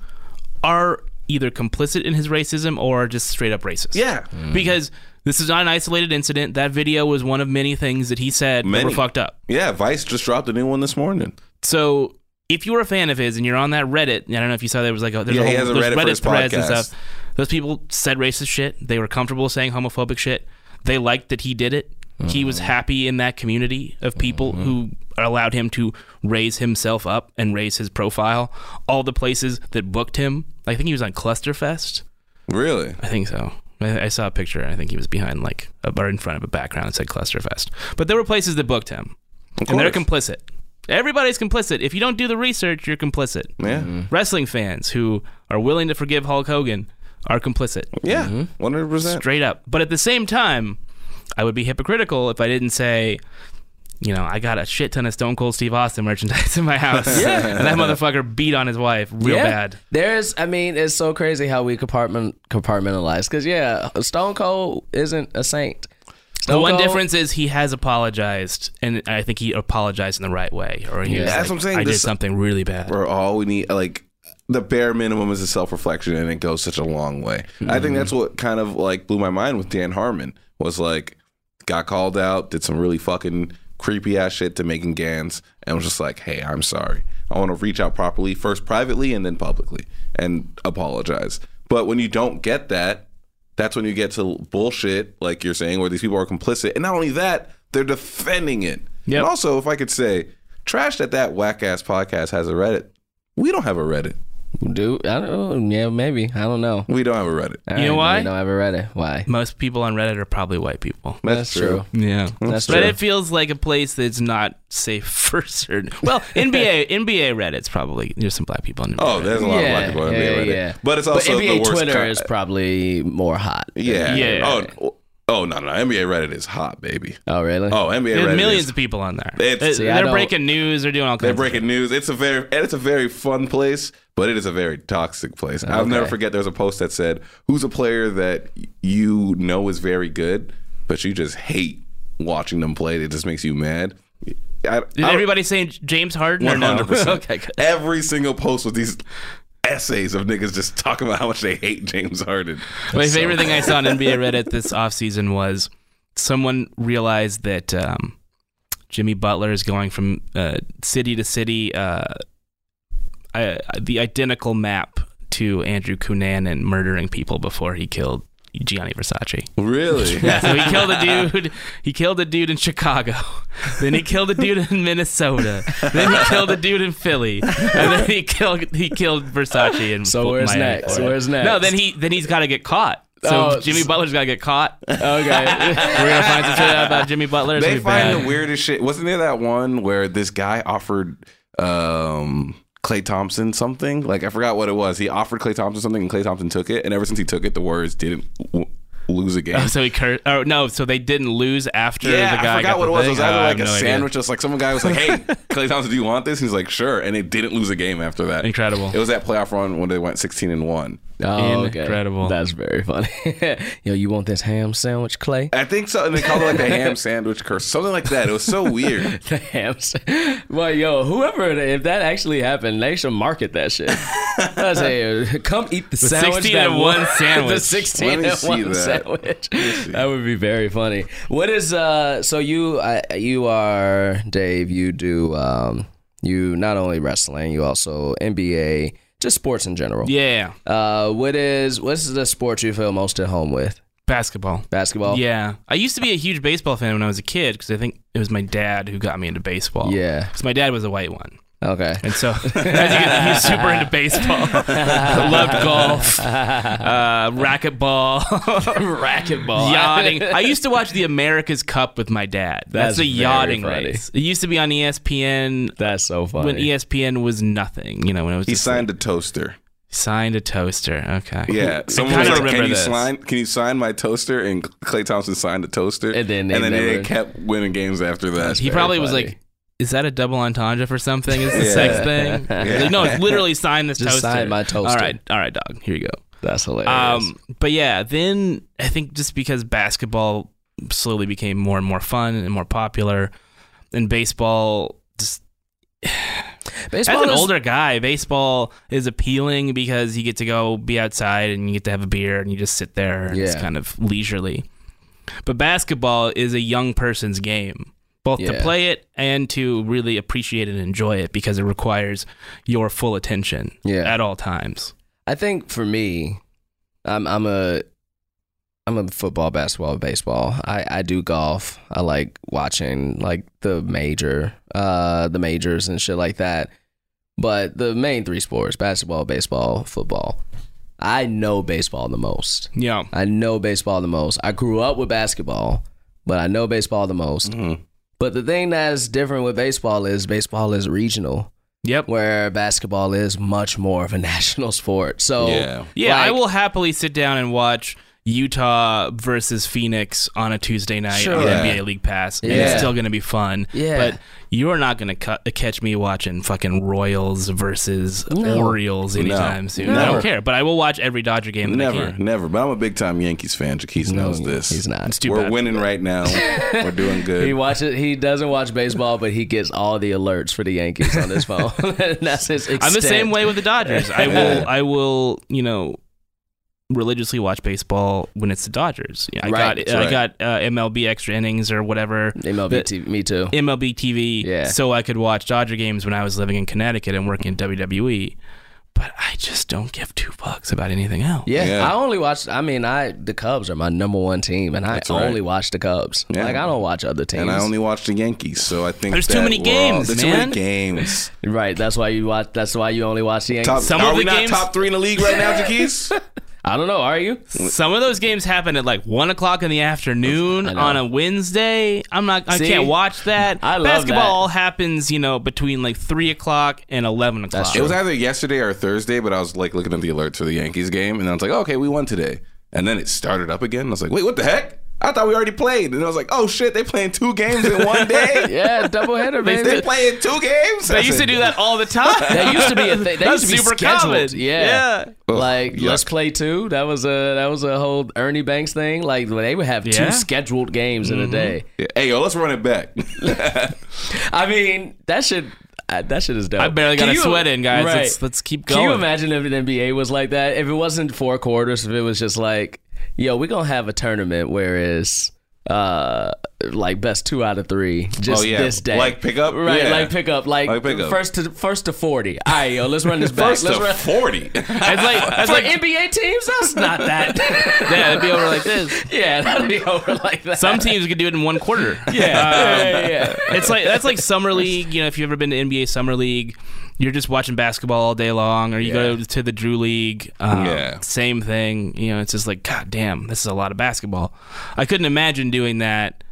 are either complicit in his racism or just straight up racist. Yeah. Mm. Because this is not an isolated incident. That video was one of many things that he said many. that were fucked up. Yeah, Vice just dropped a new one this morning. So if you were a fan of his and you're on that Reddit, I don't know if you saw there was like a, there's yeah, a whole, he has a Reddit, Reddit for his threads podcast. And stuff. Those people said racist shit. They were comfortable saying homophobic shit. They liked that he did it. Mm-hmm. He was happy in that community of people mm-hmm. who allowed him to raise himself up and raise his profile. All the places that booked him. I think he was on Clusterfest. Really? I think so. I, I saw a picture. And I think he was behind like, a, or in front of a background that said Clusterfest. But there were places that booked him. Of and course. They're complicit. Everybody's complicit. If you don't do the research, you're complicit. Yeah. Mm-hmm. Wrestling fans who are willing to forgive Hulk Hogan are complicit. Yeah. Mm-hmm. one hundred percent. Straight up. But at the same time, I would be hypocritical if I didn't say, you know, I got a shit ton of Stone Cold Steve Austin merchandise in my house. Yeah. And that motherfucker beat on his wife real yeah. bad. There's, I mean, it's so crazy how we compartment compartmentalize. Because, yeah, Stone Cold isn't a saint. Stone the one Cold, difference is he has apologized. And I think he apologized in the right way. Or he yeah. was That's like, what I'm saying. I this, did something really bad. Or all we need, like, the bare minimum is a self-reflection, and it goes such a long way. Mm-hmm. I think that's what kind of, like, blew my mind with Dan Harmon. Was like, got called out, did some really fucking creepy ass shit to Megan Gans, and was just like, hey, I'm sorry. I want to reach out properly, first privately and then publicly, and apologize. But when you don't get that, that's when you get to bullshit, like you're saying, where these people are complicit. And not only that, they're defending it. Yep. And also, if I could say, trash that that whack-ass podcast has a Reddit. We don't have a Reddit. Do I don't know. Yeah, maybe. I don't know. We don't have a Reddit. All you know right, why? We don't have a Reddit. Why? Most people on Reddit are probably white people. That's, that's true. true. Yeah. That's true. Reddit feels like a place that's not safe for certain. Well, N B A N B A Reddit's probably, there's some black people on N B A Oh, there's a lot yeah, of black people on yeah, N B A Reddit. Yeah. But it's also but N B A the worst. Twitter con- is probably more hot. Yeah. yeah. Oh, Oh, no, no, no. N B A Reddit is hot, baby. Oh, really? Oh, N B A There's Reddit There's millions is, of people on there. It's, See, they're breaking news. They're doing all kinds of They're breaking of news. It's a very, and it's a very fun place, but it is a very toxic place. Okay. I'll never forget there was a post that said, who's a player that you know is very good, but you just hate watching them play? It just makes you mad. I, Did I, everybody say James Harden? one hundred percent. No? Okay, good. Every single post with these essays of niggas just talking about how much they hate James Harden. My so. favorite thing I saw on N B A Reddit this offseason was someone realized that um, Jimmy Butler is going from uh, city to city, uh, I, the identical map to Andrew Cunanan murdering people before he killed Gianni Versace. Really? Yeah, so he killed a dude. He killed a dude in Chicago. Then he killed a dude in Minnesota. Then he killed a dude in Philly. And then he killed he killed Versace. And so where's next? So where's next? No, then he then he's got to get caught. So oh, Jimmy Butler's got to get caught. Okay. We're going to find some shit out about Jimmy Butler. They find bad. the weirdest shit. Wasn't there that one where this guy offered um, Klay Thompson something? Like, I forgot what it was. He offered Klay Thompson something and Klay Thompson took it. And ever since he took it, the Warriors didn't w- lose a game. Oh, so he cur- oh, no, so they didn't lose after yeah, the guy. I forgot got what it was. Thing. It was either like uh, a no sandwich. Just like some guy was like, hey, Klay Thompson, do you want this? And he's like, sure. And they didn't lose a game after that. Incredible. It was that playoff run when they went sixteen and one. Oh, okay. Incredible. That's very funny. Yo, you want this ham sandwich, Clay? I think so. And they called it like the ham sandwich curse, something like that. It was so weird. The ham. Well, yo, whoever, if that actually happened, they should market that shit. I say, come eat the, the sandwich. Sixteen that and one, one sandwich. The sixteen and one that. sandwich. That would be very funny. What is uh? So you, uh, you are Dave. You do um. You not only wrestling, you also N B A. Just sports in general. Yeah. Uh, what is what's the sport you feel most at home with? Basketball. Basketball? Yeah. I used to be a huge baseball fan when I was a kid because I think it was my dad who got me into baseball. Yeah. Because my dad was a white one. Okay. And so, as you can, he's super into baseball. Loved golf. Uh, racquetball. Racquetball. Yachting. I used to watch the America's Cup with my dad. That's, That's a yachting funny. race. It used to be on E S P N. That's so funny. When E S P N was nothing, you know, when it was. He signed like, a toaster. Signed a toaster. Okay. Yeah. Someone was like, remember can you this. sign? Can you sign my toaster? And Klay Thompson signed a toaster. And then they, and then they, they kept winning games after that. That's he probably funny. was like. Is that a double entendre for something? Is the yeah. sex thing? Yeah. Like, no, it's literally sign this Just toaster. Sign my toaster. All right, all right, dog. Here you go. That's hilarious. Um, but yeah, then I think just because basketball slowly became more and more fun and more popular, and baseball just. Baseball As an is, older guy, baseball is appealing because you get to go be outside and you get to have a beer and you just sit there and yeah. it's kind of leisurely. But basketball is a young person's game. Both yeah. to play it and to really appreciate and enjoy it because it requires your full attention yeah. at all times. I think for me, I'm I'm a I'm a football, basketball, baseball. I, I do golf. I like watching like the major uh, the majors and shit like that. But the main three sports: basketball, baseball, football. I know baseball the most. Yeah, I know baseball the most. I grew up with basketball, but I know baseball the most. Mm-hmm. But the thing that's different with baseball is baseball is regional. Yep. Where basketball is much more of a national sport. So yeah, yeah like, I will happily sit down and watch Utah versus Phoenix on a Tuesday night sure. on yeah. N B A League Pass. Yeah. And it's still going to be fun. Yeah. But you're not going to catch me watching fucking Royals versus no. Orioles anytime no. soon. Never. I don't care. But I will watch every Dodger game that never, I can. Never. But I'm a big-time Yankees fan. Jaquis no, knows this. He's not. We're winning right now. We're doing good. He watches. He doesn't watch baseball, but he gets all the alerts for the Yankees on his phone. That's his extent. I'm the same way with the Dodgers. I will. I will, you know, religiously watch baseball when it's the Dodgers. I right, got right. I got uh, M L B Extra Innings or whatever. M L B T V, me too. M L B T V, yeah. So I could watch Dodger games when I was living in Connecticut and working in W W E. But I just don't give two fucks about anything else. Yeah, yeah. I only watch. I mean, I the Cubs are my number one team, and I That's only right. watch the Cubs. Yeah. Like I don't watch other teams, and I only watch the Yankees. So I think there's that too many games. All, there's man. too many games. Right. That's why you watch. That's why you only watch the Yankees. Top, Some are of the we games, not top three in the league right now, Jaquis? I don't know, are you? Some of those games happen at like one o'clock in the afternoon on a Wednesday. I'm not I See? can't watch that. I love Basketball that. all happens, you know, between like three o'clock and eleven o'clock. It was either yesterday or Thursday, but I was like looking at the alerts for the Yankees game and I was like, oh, okay, we won today. And then it started up again. And I was like, wait, what the heck? I thought we already played. And I was like, oh, shit, they playing two games in one day? Yeah, doubleheader, baby. They playing two games? They I used said, to do that all the time. That used to be a thing. That That's used to be super scheduled. Common. Yeah. yeah. Ugh, like, yuck. Let's play two. That was a that was a whole Ernie Banks thing. Like, they would have yeah. two scheduled games mm-hmm. in a day. Yeah. Hey, yo, let's run it back. I mean, that should... I, that shit is dope. I barely got a sweat in, guys. Right. Let's, let's keep going. Can you imagine if an N B A was like that? If it wasn't four quarters, if it was just like, yo, we're going to have a tournament where it's uh, like best two out of three just oh, yeah. this day. Like pick up? Right, yeah. like pick up. Like, like pick up. First to first to forty. All right, yo, let's run this back. First let's to run. forty. It's like, it's like N B A teams, that's not that. Yeah, it'd be over like this. Yeah, that'd be over like that. Some teams could do it in one quarter. Yeah, um, yeah, yeah. It's like, that's like Summer League. You know, if you've ever been to N B A Summer League, you're just watching basketball all day long, or you yeah. go to the Drew League. Um, yeah. Same thing. You know, it's just like, God damn, this is a lot of basketball. I couldn't imagine doing that,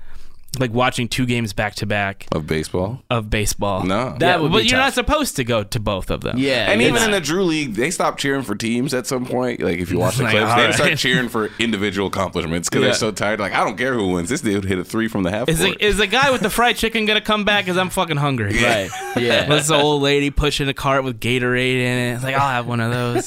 like watching two games back to back of baseball. Of baseball, no, that yeah, would. But be you're tough. Not supposed to go to both of them. Yeah, and even not. In the Drew League, they stopped cheering for teams at some point. Like if you watch the like, clips, they right. start cheering for individual accomplishments because yeah. they're so tired. Like I don't care who wins. This dude hit a three from the half. Is the, is the guy with the fried chicken gonna come back? Because I'm fucking hungry. Right. Yeah. This old lady pushing a cart with Gatorade in it. It's like I'll have one of those.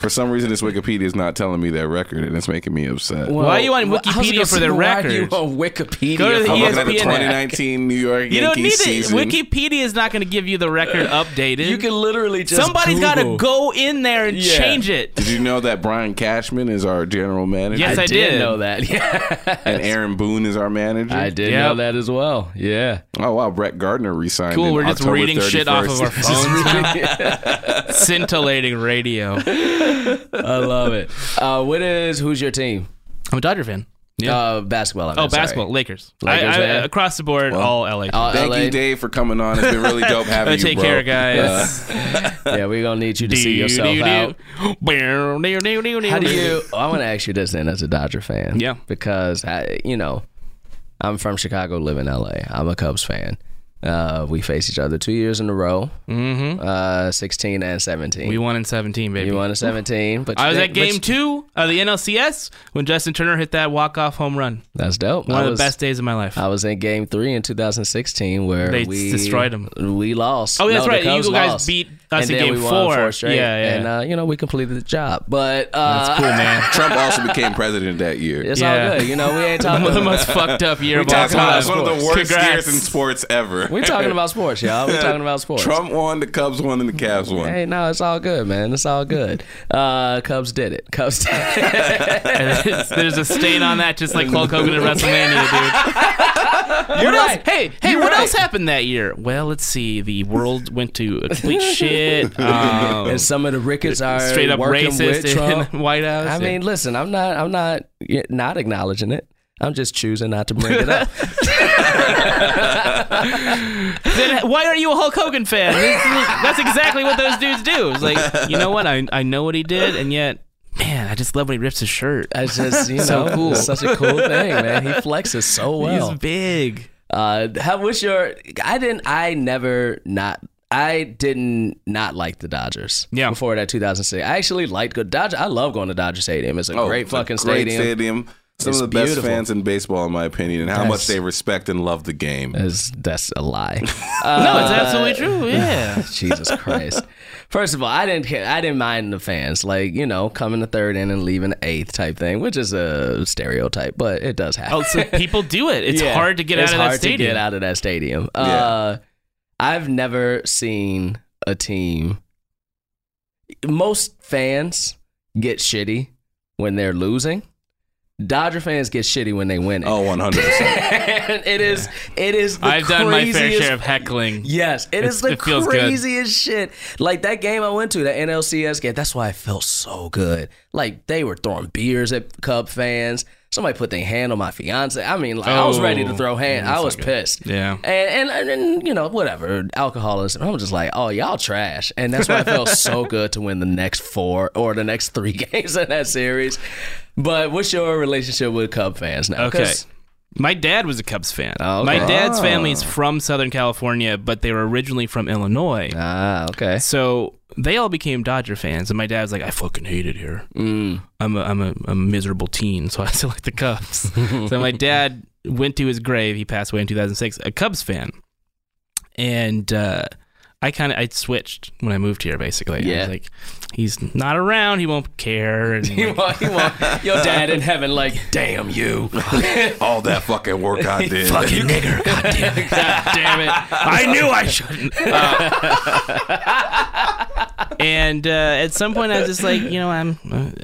For some reason, this Wikipedia is not telling me their record, and it's making me upset. Well, why are you on Wikipedia for their record? Why are you on Wikipedia? Go to the I'm looking at the twenty nineteen New York Yankees you don't need season. It. Wikipedia is not going to give you the record updated. You can literally just somebody's got to go in there and yeah. change it. Did you know that Brian Cashman is our general manager? Yes, I, I did know that. Yeah. And Aaron Boone is our manager. I did yep. know that as well. Yeah. Oh wow, Brett Gardner resigned. Cool. We're just October reading thirty-first. Shit off of our phones. Scintillating radio. I love it. Uh, what is? Who's your team? I'm a Dodger fan. Yeah. Uh, basketball. I mean, oh, basketball. Sorry. Lakers. Lakers I, I, across the board, well, all L A. All Thank L A. You, Dave, for coming on. It's been really dope having you, bro. Take care, guys. Uh, yeah, we're going to need you to do, see yourself do, out. Do. How do you... I want to ask you this, then, as a Dodger fan. Yeah. Because, I, you know, I'm from Chicago, live in L A. I'm a Cubs fan. Uh, we faced each other two years in a row, mm-hmm. uh, sixteen and seventeen. We won in seventeen, baby. We won in seventeen. But I was did, at game two of the N L C S when Justin Turner hit that walk-off home run. That's dope. One I of was, the best days of my life. I was in game three in two thousand sixteen where they we destroyed them. We lost. Oh, that's no, right. The Cubs you guys lost. Beat us and in game we four. four straight. Yeah, yeah. And uh, you know we completed the job. But uh, that's cool, man. Trump also became president that year. It's yeah. all good. You know we ain't talking about the most fucked up year. We talking about it's one of the worst Congrats. Years in sports ever. We're talking about sports, y'all. We're talking about sports. Trump won, the Cubs won, and the Cavs won. Hey, no, it's all good, man. It's all good. Uh, Cubs did it. Cubs did it. There's a stain on that, just like Hulk Hogan at WrestleMania, dude. You're what right. else? Hey, hey, You're what right. else happened that year? Well, let's see. The world went to a complete shit. Um, and some of the Ricketts are straight up racist with Trump. In White House. I mean, listen, I'm not, I'm not, not acknowledging it. I'm just choosing not to bring it up. Then why are you a Hulk Hogan fan? That's exactly what those dudes do. It's like, you know what? I I know what he did, and yet, man, I just love when he rips his shirt. I just, you so know, cool. It's such a cool thing, man. He flexes so well. He's big. Uh, how was your? I didn't. I never not. I didn't not like the Dodgers yeah. before that two thousand six. I actually liked good Dodger. I love going to Dodger Stadium. It's a oh, great it's fucking a great stadium. stadium. Some it's of the beautiful. Best fans in baseball, in my opinion, and how that's, much they respect and love the game. That's, that's a lie. uh, no, it's absolutely true. Yeah. Jesus Christ. First of all, I didn't care. I didn't mind the fans, like you know, coming the third inning and leaving the eighth type thing, which is a stereotype, but it does happen. Oh, so people do it. It's yeah, hard to get out of that stadium. It's hard to get out of that stadium. Uh, yeah. I've never seen a team. Most fans get shitty when they're losing. Dodger fans get shitty when they win it. Oh, one hundred percent. And it yeah. is it is the I've craziest, done my fair share of heckling. Yes, it it's, is the it craziest good. Shit. Like that game I went to, that N L C S game, that's why I felt so good. Like they were throwing beers at Cub fans. Somebody put their hand on my fiance. I mean, like, oh, I was ready to throw hand. I was like pissed. It. Yeah. And, and and you know, whatever, alcoholism. I was just like, oh, y'all trash. And that's why I felt so good to win the next four or the next three games in that series. But what's your relationship with Cub fans now? Okay. My dad was a Cubs fan. Oh, okay. My dad's oh. family is from Southern California, but they were originally from Illinois. Ah, okay. So they all became Dodger fans, and my dad was like, I fucking hate it here. Mm. I'm, a, I'm a, a miserable teen, so I still like the Cubs. So my dad went to his grave. He passed away in two thousand six, a Cubs fan. And uh, I kind of I switched when I moved here, basically. Yeah. I was like, he's not around. He won't care. And he, like, won't, he won't. Your dad in heaven, like, damn you! All that fucking work I did, fucking nigger. God damn it! God damn it! I knew I shouldn't. Uh, And uh, at some point, I was just like, you know, I'm,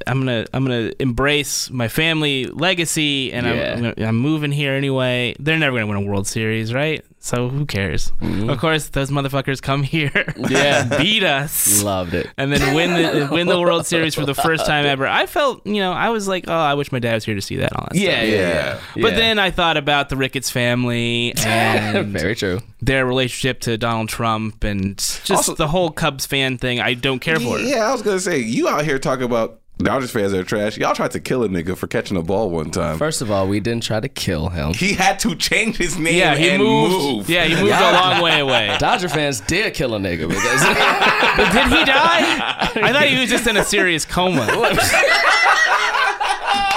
I'm gonna, I'm gonna embrace my family legacy, and yeah. I'm, I'm, I'm moving here anyway. They're never gonna win a World Series, right? So who cares? Mm-hmm. Of course, those motherfuckers come here, yeah, beat us, loved it, and then win the win the World Series for the first time ever. I felt, you know, I was like, oh, I wish my dad was here to see that. All that yeah, stuff. Yeah, yeah. But yeah. then I thought about the Ricketts family and very true their relationship to Donald Trump and just also, the whole Cubs fan thing. I don't care for yeah, it. Yeah, I was gonna say you out here talking about. Dodgers fans are trash. Y'all tried to kill a nigga for catching a ball one time. First of all, we didn't try to kill him. He had to change his name yeah, he and moved, move. Yeah, he moved a long way away. Dodger fans did kill a nigga. Because but did he die? I thought he was just in a serious coma.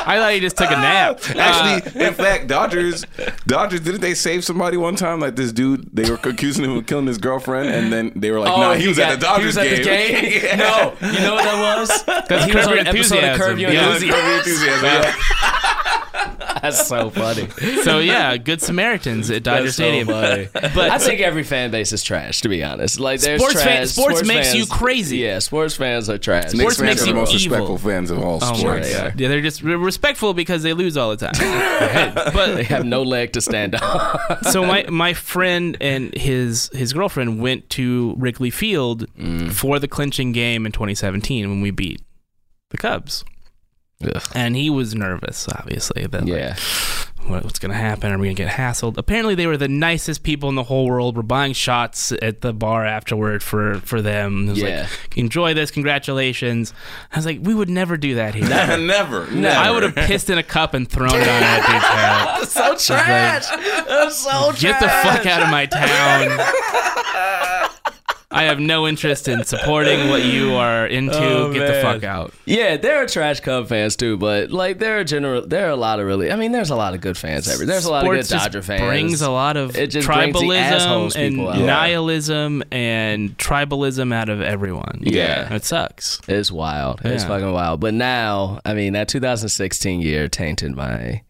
I thought he just took a nap. Actually, uh, in fact, Dodgers, Dodgers, didn't they save somebody one time? Like this dude, they were accusing him of killing his girlfriend, and then they were like, oh, "Nah, he, he was got, at the Dodgers game." He was game. At the game. Yeah. No, you know what that was? Because he was on an episode of Curb Your Enthusiasm. Yeah. That's so funny. So yeah, good Samaritans at Dodger That's Stadium. So but I think every fan base is trash, to be honest. Like there's sports, trash, fan, sports, sports makes fans, you crazy. Yeah, sports fans are trash. Sports fans makes are you the most evil. Respectful fans of all oh, sports. They yeah, they're just they're respectful because they lose all the time. But they have no leg to stand on. So my my friend and his his girlfriend went to Wrigley Field mm. for the clinching game in twenty seventeen when we beat the Cubs. Ugh. And he was nervous, obviously. That, yeah. Like, what, what's going to happen? Are we going to get hassled? Apparently, they were the nicest people in the whole world. We're buying shots at the bar afterward for, for them. It was yeah. like, enjoy this. Congratulations. I was like, we would never do that here. never, never, never. I would have pissed in a cup and thrown it on that dude's head. That's so trash. Like, That's so get trash. Get the fuck out of my town. I have no interest in supporting what you are into. Oh, Get man. the fuck out. Yeah, there are trash Cub fans too, but like there are general, there are a lot of really. I mean, there's a lot of good fans everywhere. There's Sports a lot of good Dodger fans. Brings a lot of it just tribalism and out. nihilism and tribalism out of everyone. Yeah, yeah. It sucks. It's wild. Yeah. It's fucking wild. But now, I mean, that two thousand sixteen year tainted my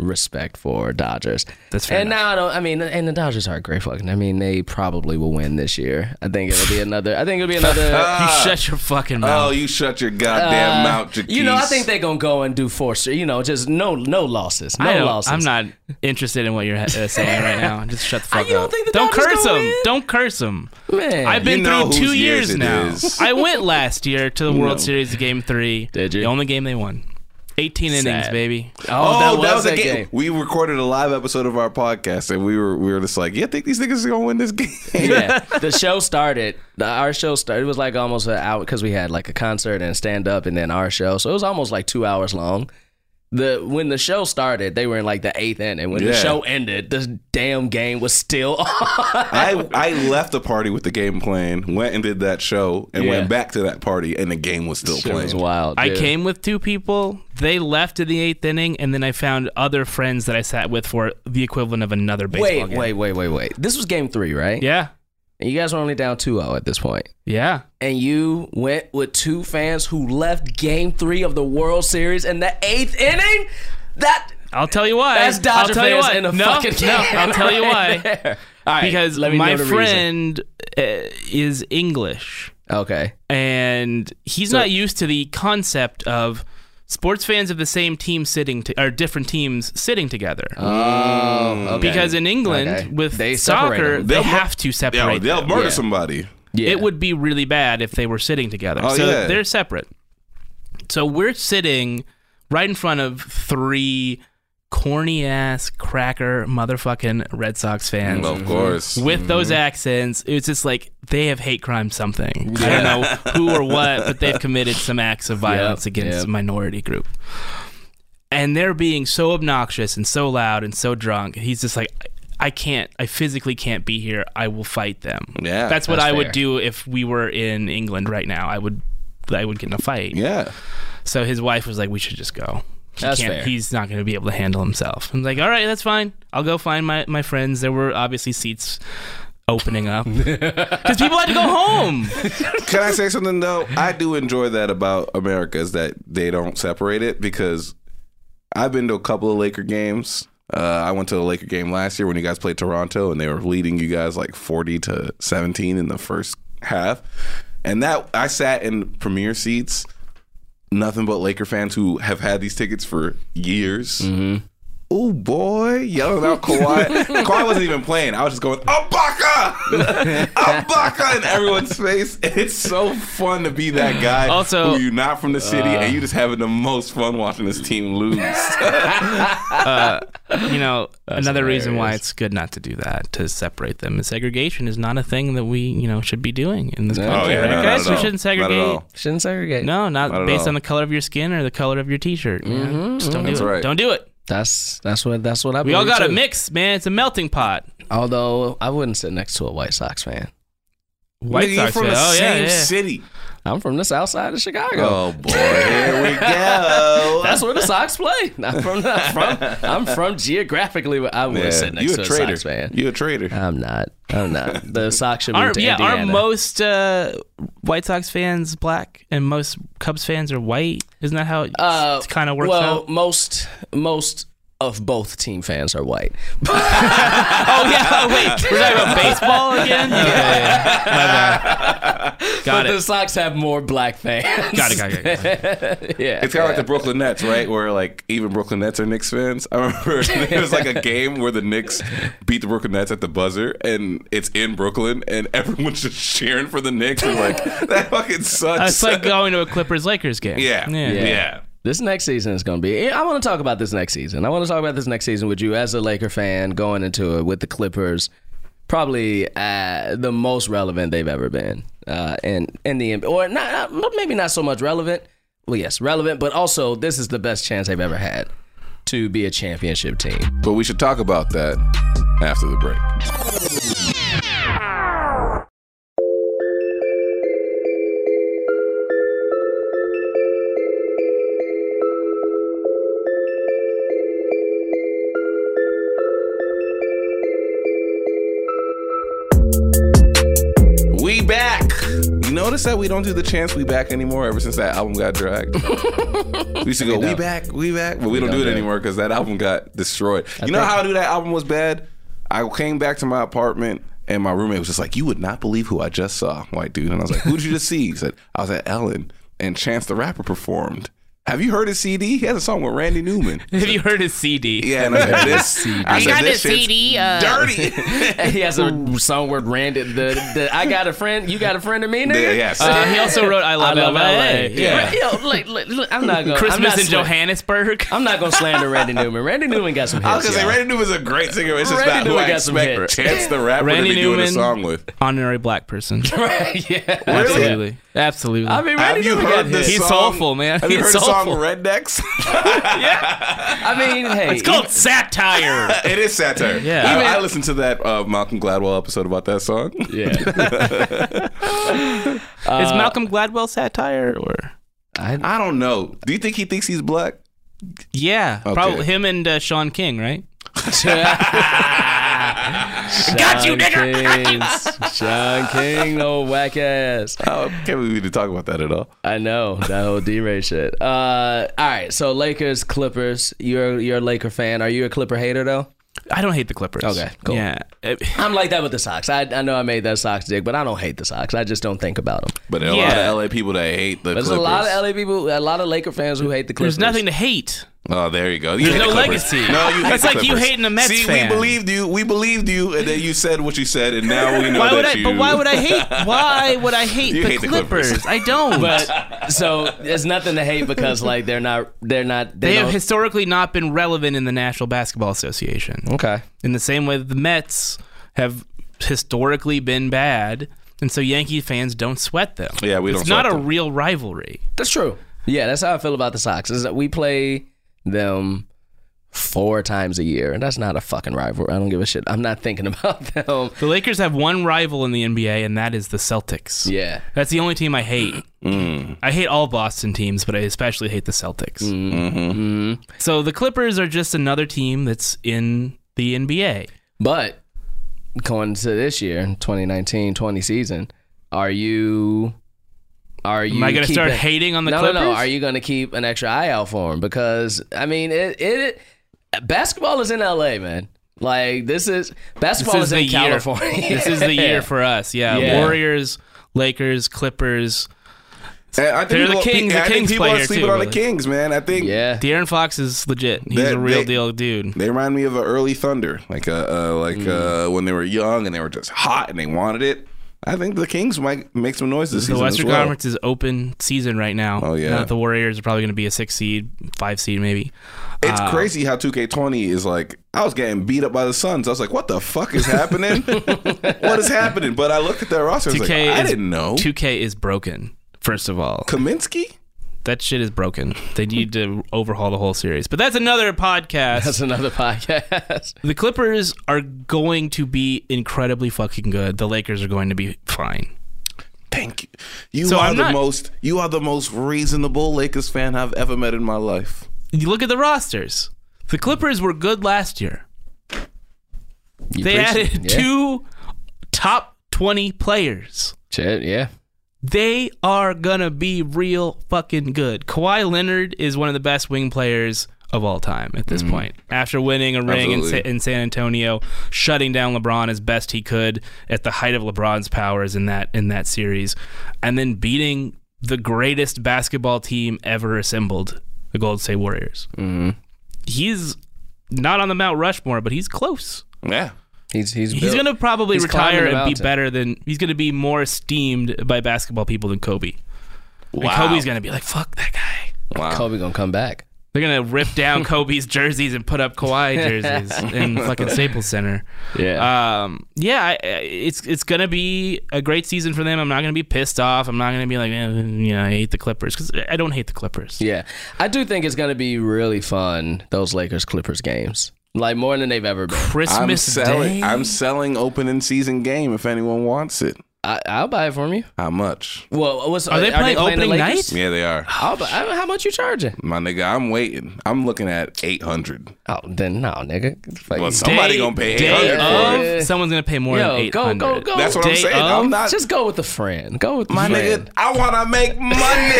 respect for Dodgers. That's fair. And enough. now I don't. I mean, and the Dodgers are great fucking. I mean, they probably will win this year. I think it'll be another. I think it'll be another. uh, you shut your fucking mouth. Oh, you shut your goddamn uh, mouth, Jaquis. You know, I think they're gonna go and do four. You know, just no, no losses. No I losses. I'm not interested in what you're uh, saying right now. Just shut the fuck you up. Don't, the don't curse them. Win? Don't curse them. Man, I've been you know through two years, years now. I went last year to the World no. Series, Game Three. Did you? The only game they won. eighteen Sad. innings, baby. Oh, oh that was, that was that a game. game. We recorded a live episode of our podcast, and we were we were just like, yeah, I think these niggas are going to win this game. Yeah, the show started. The, our show started. It was like almost an hour, because we had like a concert and stand-up and then our show. So it was almost like two hours long. The When the show started, they were in like the eighth inning. When yeah. the show ended, the damn game was still on. I, I left the party with the game playing, went and did that show, and yeah. went back to that party, and the game was still sure playing. It was wild. Dude. I came with two people. They left in the eighth inning, and then I found other friends that I sat with for the equivalent of another baseball wait, game. Wait, wait, wait, wait, wait. This was game three, right? Yeah. And you guys were only down two oh at this point. Yeah. And you went with two fans who left Game three of the World Series in the eighth inning? That... I'll tell you why. That's Dodger fans in a no, fucking game. No, I'll tell you why. Right right, because my friend reason. is English. Okay. And he's so, not used to the concept of... Sports fans of the same team sitting to, or different teams sitting together. Oh, okay. Because in England okay. with they soccer, they have to separate. Yeah, they'll them. murder yeah. somebody. Yeah. It would be really bad if they were sitting together. Oh, so yeah. they're separate. So we're sitting right in front of three corny ass cracker motherfucking Red Sox fans. Well, of course. With mm-hmm. those accents, it's just like they have hate crime something. Yeah. I don't know who or what, but they've committed some acts of violence yep, against yep. a minority group. And they're being so obnoxious and so loud and so drunk. He's just like, I can't, I physically can't be here. I will fight them. Yeah, that's what that's I fair. would do if we were in England right now. I would, I would get in a fight. Yeah. So his wife was like, we should just go. He that's fair. He's not going to be able to handle himself. I'm like, all right, that's fine. I'll go find my, my friends. There were obviously seats opening up because people had to go home. Can I say something, though? I do enjoy that about America is that they don't separate it, because I've been to a couple of Laker games. Uh, I went to a Laker game last year when you guys played Toronto, and they were leading you guys like forty to seventeen in the first half. And that I sat in premier seats, nothing but Laker fans who have had these tickets for years. Mm-hmm. Oh boy, yelling out Kawhi. Kawhi wasn't even playing. I was just going, Ibaka! Ibaka in everyone's face. It's so fun to be that guy also, who you're not from the city uh, and you just having the most fun watching this team lose. uh, you know, That's another hilarious. Reason why it's good not to do that, to separate them. Segregation is not a thing that we, you know, should be doing in this no, country. Yeah, right? no, Guys, we shouldn't segregate. Shouldn't segregate. No, not, not based on the color of your skin or the color of your t-shirt. Mm-hmm. You know, just don't That's do it. Right. Don't do it. That's that's what that's what I. We all got to mix, man. It's a melting pot. Although I wouldn't sit next to a White Sox fan. White Nigga, Sox fan. From the oh, same yeah, yeah. city. I'm from the south side of Chicago. Oh boy, here we go. That's where the Sox play. I'm from. I'm from, I'm from geographically. I wouldn't yeah, sit next to a, a Sox fan. You a traitor? I'm not. I'm not. The Sox should move to yeah, Indiana. Are most uh, White Sox fans black and most Cubs fans are white? Isn't that how it uh, kind of works well, out? Well, most most of both team fans are white. oh, yeah. Oh, wait. We're talking about baseball again? Yeah. yeah, yeah. My bad. Got but it. The Sox have more black fans. Got it, got it, got it. Got it. yeah. It's kind of yeah. like the Brooklyn Nets, right? Where, like, even Brooklyn Nets are Knicks fans. I remember there was, like, a game where the Knicks beat the Brooklyn Nets at the buzzer, and it's in Brooklyn, and everyone's just cheering for the Knicks. They're like, that fucking sucks. It's like going to a Clippers-Lakers game. Yeah. Yeah. yeah. yeah. This next season is going to be... I want to talk about this next season. I want to talk about this next season with you as a Laker fan going into it with the Clippers. Probably uh, the most relevant they've ever been. Uh, and, and the Or not, not, maybe not so much relevant. Well, yes, relevant. But also, this is the best chance they've ever had to be a championship team. But we should talk about that after the break. Notice that we don't do the chants we back anymore ever since that album got dragged. We used to go, we back, we back, but we, we don't, don't do it, do it anymore because that album got destroyed. I you know how I knew that album was bad? I came back to my apartment and my roommate was just like, you would not believe who I just saw, white dude. And I was like, who did you just see? He said, I was at Ellen and Chance the Rapper performed. Have you heard his C D? He has a song with Randy Newman. Have you heard his C D? Yeah, and I said, this C D. I said, got this his C D. Uh... Dirty. He has a song with Randy. The, the I got a friend. You got a friend of me, nigga? Yes. Uh, he also wrote I Love, I love L A. L A. Yeah. Yo, like, like, I'm not going. Christmas I'm not in sl- Johannesburg. I'm not going to slander Randy Newman. Randy Newman got some hits. I was going to say, Randy Newman's a great singer. It's just Randy not Newman who I expect Chance the Rapper Randy to be Newman, doing a song with. Honorary black person. Right, yeah. Absolutely. Really? Absolutely. I mean, Randy Newman got hits. He's soulful, man. Have you heard song Rednecks? Yeah. I mean, hey. It's called satire. It is satire. Yeah. I, I listened to that uh, Malcolm Gladwell episode about that song. Yeah. uh, is Malcolm Gladwell satire or? I, I don't know. Do you think he thinks he's black? Yeah. Okay. Probably him and uh, Sean King, right? Sean got you, nigga. Sean King, no whack ass. Oh, can't believe we didn't talk about that at all. I know that whole D-Ray shit. Uh, all right, so Lakers, Clippers. You're you're a Laker fan. Are you a Clipper hater though? I don't hate the Clippers. Okay, cool. Yeah, I'm like that with the Sox. I I know I made that Sox dig, but I don't hate the Sox. I just don't think about them. But there are yeah. a lot of L A people that hate the There's Clippers. There's a lot of L A people, a lot of Laker fans who hate the Clippers. There's nothing to hate. Oh, there you go. You There's no the legacy. No, you hate That's the like Clippers. You hating a Mets See, fan. See, we believed you. We believed you, and then you said what you said, and now we know why would that I, you... But why would I hate? Why would I hate, you the, hate Clippers? the Clippers? I don't. But, so there's nothing to hate because like they're not. They're not. They, they have historically not been relevant in the National Basketball Association. Okay. In the same way that the Mets have historically been bad, and so Yankee fans don't sweat them. Yeah, we it's don't. It's not sweat a them. real rivalry. That's true. Yeah, that's how I feel about the Sox. Is that we play them four times a year, and that's not a fucking rivalry. I don't give a shit. I'm not thinking about them. The Lakers have one rival in the N B A, and that is the Celtics. Yeah, that's the only team I hate. Mm. I hate all Boston teams, but I especially hate the Celtics. Mm-hmm. Mm-hmm. So the Clippers are just another team that's in the N B A. But going to this year, twenty nineteen twenty season, are you? Are you Am I going to start a, hating on the no, Clippers? No, no, no. Are you going to keep an extra eye out for them? Because, I mean, it, it, it basketball is in L A, man. Like, this is, basketball this is, is in year. California. This is the year for us, yeah. yeah. Warriors, Lakers, Clippers. I think They're people, the Kings. The I Kings think people are sleeping too, on really. the Kings, man. I think yeah. De'Aaron Fox is legit. He's that, a real they, deal dude. They remind me of an early Thunder, like uh, uh, like mm. uh, when they were young and they were just hot and they wanted it. I think the Kings might make some noise this the season. The Western as well. Conference is open season right now. Oh yeah, now the Warriors are probably going to be a six seed, five seed maybe. It's uh, crazy how two K twenty is like. I was getting beat up by the Suns. I was like, "What the fuck is happening? What is happening?" But I looked at their roster. I was like, I is, didn't know. two K is broken. First of all, Kaminsky? That shit is broken. They need to overhaul the whole series. But that's another podcast. That's another podcast. The Clippers are going to be incredibly fucking good. The Lakers are going to be fine. Thank you. You so are I'm the not, most you are the most reasonable Lakers fan I've ever met in my life. You look at the rosters. The Clippers were good last year. You they added it, yeah. two top twenty players. Shit, yeah. They are going to be real fucking good. Kawhi Leonard is one of the best wing players of all time at this mm. point. After winning a ring in, Sa- in San Antonio, shutting down LeBron as best he could at the height of LeBron's powers in that in that series, and then beating the greatest basketball team ever assembled, the Golden State Warriors. Mm. He's not on the Mount Rushmore, but he's close. Yeah. He's he's, he's going to probably he's retire and be better than... He's going to be more esteemed by basketball people than Kobe. Wow. And Kobe's going to be like, fuck that guy. Wow. Kobe going to come back. They're going to rip down Kobe's jerseys and put up Kawhi jerseys in fucking Staples Center. Yeah. Um, yeah, it's it's going to be a great season for them. I'm not going to be pissed off. I'm not going to be like, eh, you know, I hate the Clippers. Because I don't hate the Clippers. Yeah. I do think it's going to be really fun, those Lakers-Clippers games. Like more than they've ever been. Christmas I'm selling, Day. I'm selling opening season game if anyone wants it. I, I'll buy it from you. How much? Well, what's, are, they are they playing opening the night? Yeah, they are. I'll buy, I, how much you charging? My nigga, I'm waiting. I'm looking at eight hundred. Oh, then no, nigga. Like, well, somebody day, gonna pay eight hundred. Yeah. Someone's gonna pay more Yo, than eight hundred. Go, go, go. That's what day I'm saying. Of, I'm not. Just go with a friend. Go with the my friend. nigga. I wanna make money.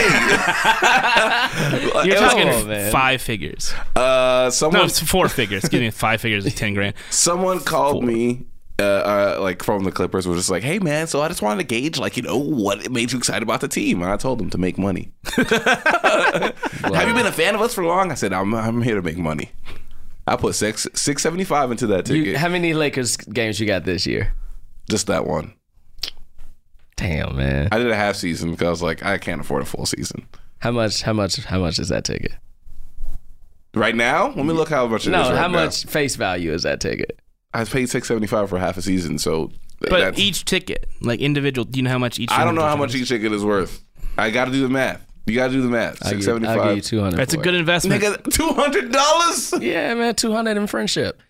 You're talking on, five figures. Uh, someone. No, it's four figures. Excuse me, five figures and ten grand. Someone called four. me. Uh, uh, like from the Clippers was just like, hey man, so I just wanted to gauge, like, you know, what made you excited about the team, and I told them to make money. Wow. Have you been a fan of us for long? I said I'm I'm here to make money. I put six six seventy five into that ticket. You, how many Lakers games you got this year? Just that one. Damn man, I did a half season because I was like, I can't afford a full season. How much? How much? How much is that ticket? Right now, let me look how much. It no, is right how now. much face value is that ticket? I paid six seventy-five for half a season, so... But each ticket, like individual, do you know how much each... I don't know how much each ticket is worth. I got to do the math. You got to do the math. six seventy-five. I'll give you two hundred dollars. That's a good investment. Nigga, two hundred dollars? Yeah, man, two hundred dollars in friendship.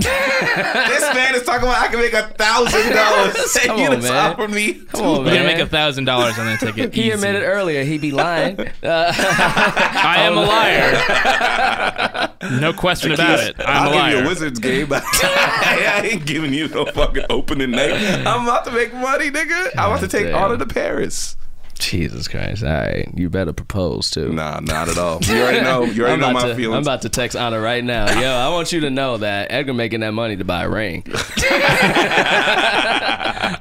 This man is talking about I can make a thousand dollars. Come on, man. Come on, man. You're gonna make a thousand dollars on that ticket. He Easy. admitted earlier he'd be lying. Uh, I am a liar. No question about it. I'm I'll a liar. Give you a Wizards game. I ain't giving you no fucking opening night. I'm about to make money, nigga. I'm about to take Anna to Paris. Jesus Christ. All right. You better propose, too. Nah, not at all. You already know. You already know my to, feelings. I'm about to text Anna right now. Yo, I want you to know that Edgar making that money to buy a ring.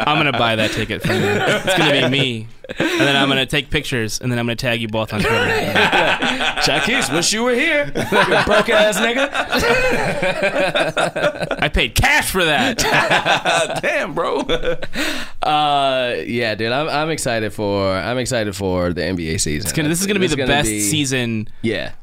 I'm going to buy that ticket for you. It's going to be me. And then I'm going to take pictures, and then I'm going to tag you both on Twitter. Jaquis, wish you were here. You broke ass nigga. I paid cash for that. Damn, bro. Uh, yeah, dude, I'm, I'm excited for I'm excited for the N B A season. It's gonna, this is going to be the best be, season. Yeah.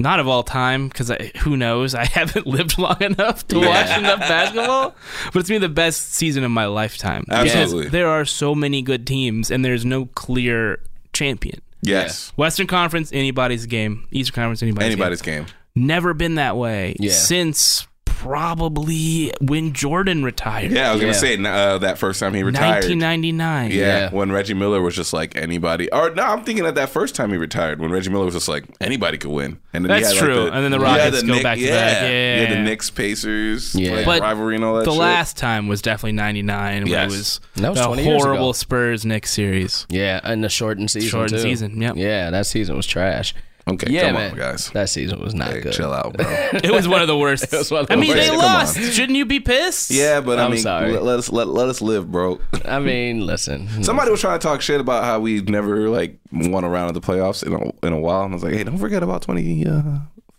Not of all time, because who knows? I haven't lived long enough to yeah. watch enough basketball, but it's been the best season of my lifetime. Absolutely. Because there are so many good teams, and there's no clear champion. Yes. Yeah. Western Conference, anybody's game. Eastern Conference, anybody's, anybody's game. game. Never been that way yeah. since probably when Jordan retired. Yeah, I was going to yeah. say uh, that first time he retired. nineteen ninety-nine. Yeah, yeah, when Reggie Miller was just like, anybody. Or no, I'm thinking of that first time he retired, when Reggie Miller was just like, anybody could win. And then That's had, true. Like, the, and then the Rockets the go Knick, back to yeah. that. Yeah, yeah, the Knicks, Pacers, yeah. like, but rivalry and all that the shit. The last time was definitely ninety-nine. Yes. Where it was, that was the horrible Spurs-Knicks series. Yeah, and the shortened season, Shortened too. season, yeah. Yeah, that season was trash. Okay, yeah, come man. on, guys. That season was not hey, good. Chill out, bro. It was one of the worst. Of the I mean, worst. they lost. Shouldn't you be pissed? Yeah, but I I'm mean, sorry. Let, let us let, let us live, bro. I mean, listen. Somebody was trying to talk shit about how we never like won a round of the playoffs in a, in a while, and I was like, hey, don't forget about twenty. Uh,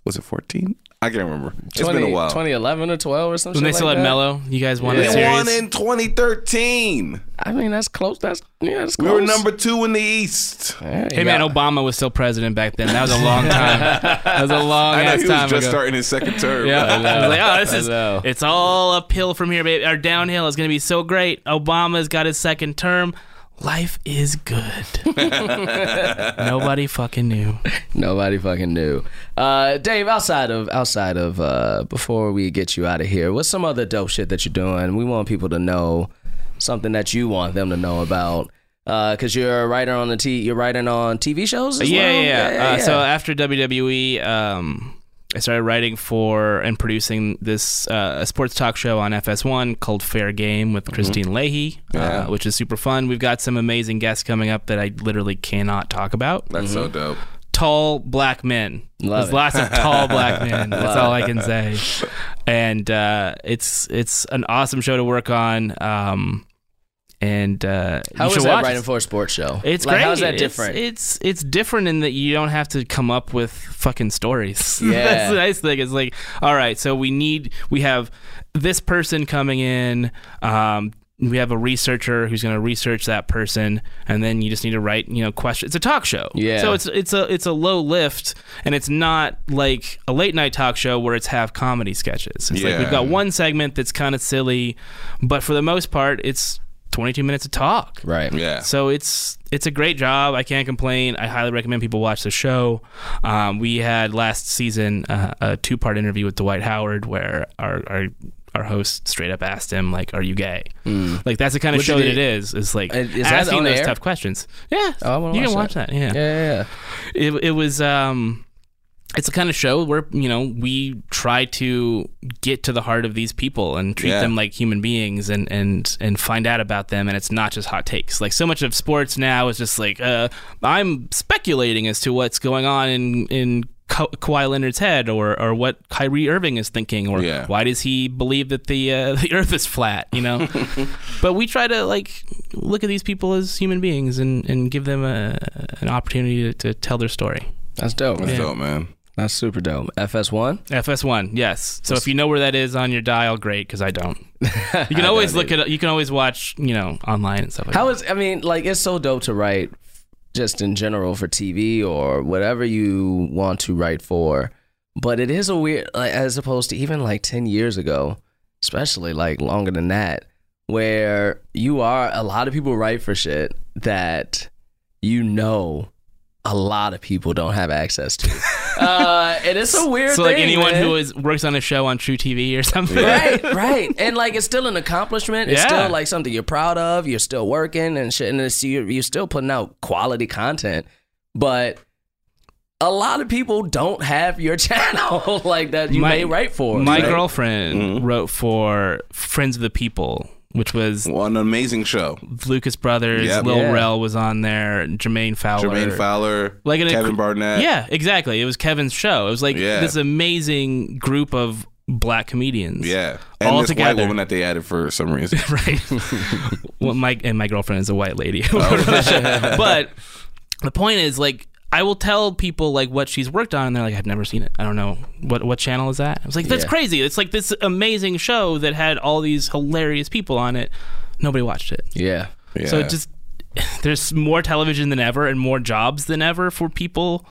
was it fourteen? I can't remember. It's twenty, been a while. twenty eleven or twelve or something. When they still like had that. Melo, you guys won yeah. the series. They won in twenty thirteen. I mean, that's close. That's yeah, that's close. We were number two in the East. Yeah, hey man, got... Obama was still president back then. That was a long time. That was a long I know, ass time. He was time just ago. starting his second term. Yeah, I, I was like, oh, this is it's all uphill from here, baby. Our downhill is gonna be so great. Obama's got his second term. Life is good. Nobody fucking knew. Nobody fucking knew. Uh, Dave, outside of outside of uh, before we get you out of here, what's some other dope shit that you're doing? We want people to know something that you want them to know about. Because uh, you're a writer on the t you're writing on T V shows. As yeah, well? yeah, yeah. yeah, uh, yeah. So after W W E, um, I started writing for and producing this uh, sports talk show on F S one called Fair Game with Christine mm-hmm. Leahy, yeah. uh, which is super fun. We've got some amazing guests coming up that I literally cannot talk about. That's mm-hmm. so dope. Tall black men. Love There's it. Lots of tall black men. That's all I can say. And uh, it's it's an awesome show to work on. Um, and uh, how is that writing for a sports show? It's like, great. How's that different? It's, it's it's different in that you don't have to come up with fucking stories. Yeah, that's the nice thing. It's like, all right, so we need we have this person coming in. Um, we have a researcher who's going to research that person, and then you just need to write, you know, questions. It's a talk show. Yeah. So it's it's a it's a low lift, and it's not like a late night talk show where it's half comedy sketches. It's yeah. like we've got one segment that's kind of silly, but for the most part, it's twenty-two minutes of talk. Right. Yeah. So it's it's a great job. I can't complain. I highly recommend people watch the show. Um, we had last season uh, a two-part interview with Dwight Howard where our our, our host straight up asked him, like, are you gay? Mm. Like, that's the kind of Which show it, that it is. It's like is asking those air? tough questions. Yeah. Oh, I want to watch, watch that. Yeah. Yeah, yeah, yeah. It, it was... Um, it's the kind of show where, you know, we try to get to the heart of these people and treat yeah. them like human beings and, and, and find out about them. And it's not just hot takes. Like, so much of sports now is just like, uh, I'm speculating as to what's going on in, in Ka- Kawhi Leonard's head or, or what Kyrie Irving is thinking or yeah. why does he believe that the uh, the earth is flat, you know? But we try to, like, look at these people as human beings and, and give them a, an opportunity to, to tell their story. That's dope. That's yeah. dope, man. That's super dope. F S one? F S one, yes. So if you know where that is on your dial, great, because I don't. You can always look at. You can always watch, you know, online and stuff like that. How is, I mean, like, it's so dope to write just in general for T V or whatever you want to write for, but it is a weird, like, as opposed to even like ten years ago, especially like longer than that, where you are, a lot of people write for shit that you know a lot of people don't have access to. Uh, and it's a weird so, thing. So, like, anyone man. who is works on a show on True T V or something. Right, right. And, like, it's still an accomplishment. It's yeah. still, like, something you're proud of. You're still working and shit. And it's, you're, you're still putting out quality content. But a lot of people don't have your channel like that you my, may write for. My right? girlfriend mm-hmm. wrote for Friends of the People, which was well, an amazing show. Lucas Brothers, yep. Lil yeah. Rel was on there, Jermaine Fowler. Jermaine Fowler, like an, Kevin Barnett. Yeah, exactly. It was Kevin's show. It was like yeah. this amazing group of black comedians. Yeah. And all this together. White woman that they added for some reason. Right. Well, my, and my girlfriend is a white lady. Oh. But the point is, like, I will tell people, like, what she's worked on, and they're like, I've never seen it. I don't know. What what channel is that? I was like, that's yeah. crazy. It's like this amazing show that had all these hilarious people on it. Nobody watched it. Yeah. yeah. So it just, there's more television than ever and more jobs than ever for people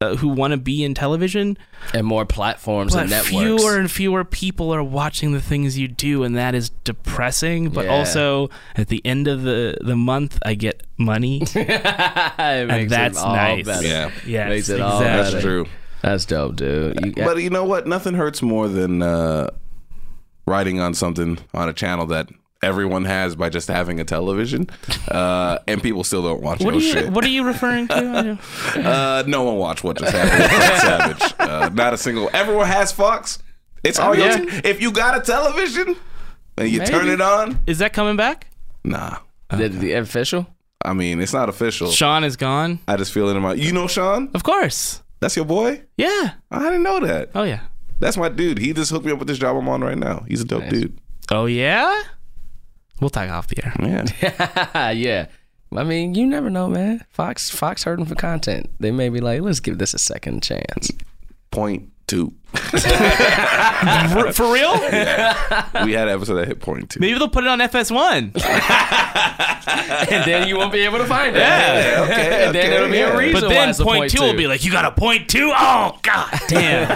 uh, who want to be in television. And more platforms but and networks. Fewer and fewer people are watching the things you do, and that is depressing. But yeah. also, at the end of the, the month, I get money. And that's nice. Better. Yeah, yes, makes it exactly. all better. That's true. That's dope, dude. You got- but you know what? Nothing hurts more than uh, writing on something on a channel that everyone has by just having a television, uh, and people still don't watch. What, no are, you, shit. what are you referring to? uh, no one watched what just happened. Savage. Uh, not a single. Everyone has Fox. It's all oh, your. Yeah. T- if you got a television and you Maybe. turn it on, is that coming back? Nah. Okay. The, the official. I mean, it's not official. Sean is gone. I just feel it in my... You know Sean? Of course. That's your boy? Yeah. I didn't know that. Oh, yeah. That's my dude. He just hooked me up with this job I'm on right now. He's a dope nice. dude. Oh, yeah? We'll talk off the air. Yeah. Yeah. I mean, you never know, man. Fox Fox hurting for content. They may be like, let's give this a second chance. Point two. for, for real? Yeah. We had an episode that hit point two. Maybe they'll put it on F S one. And then you won't be able to find it. Yeah. Okay, okay, and then okay, it'll be yeah. a reason. But then why it's point, point two, two will be like, you got a point two? Oh, god damn.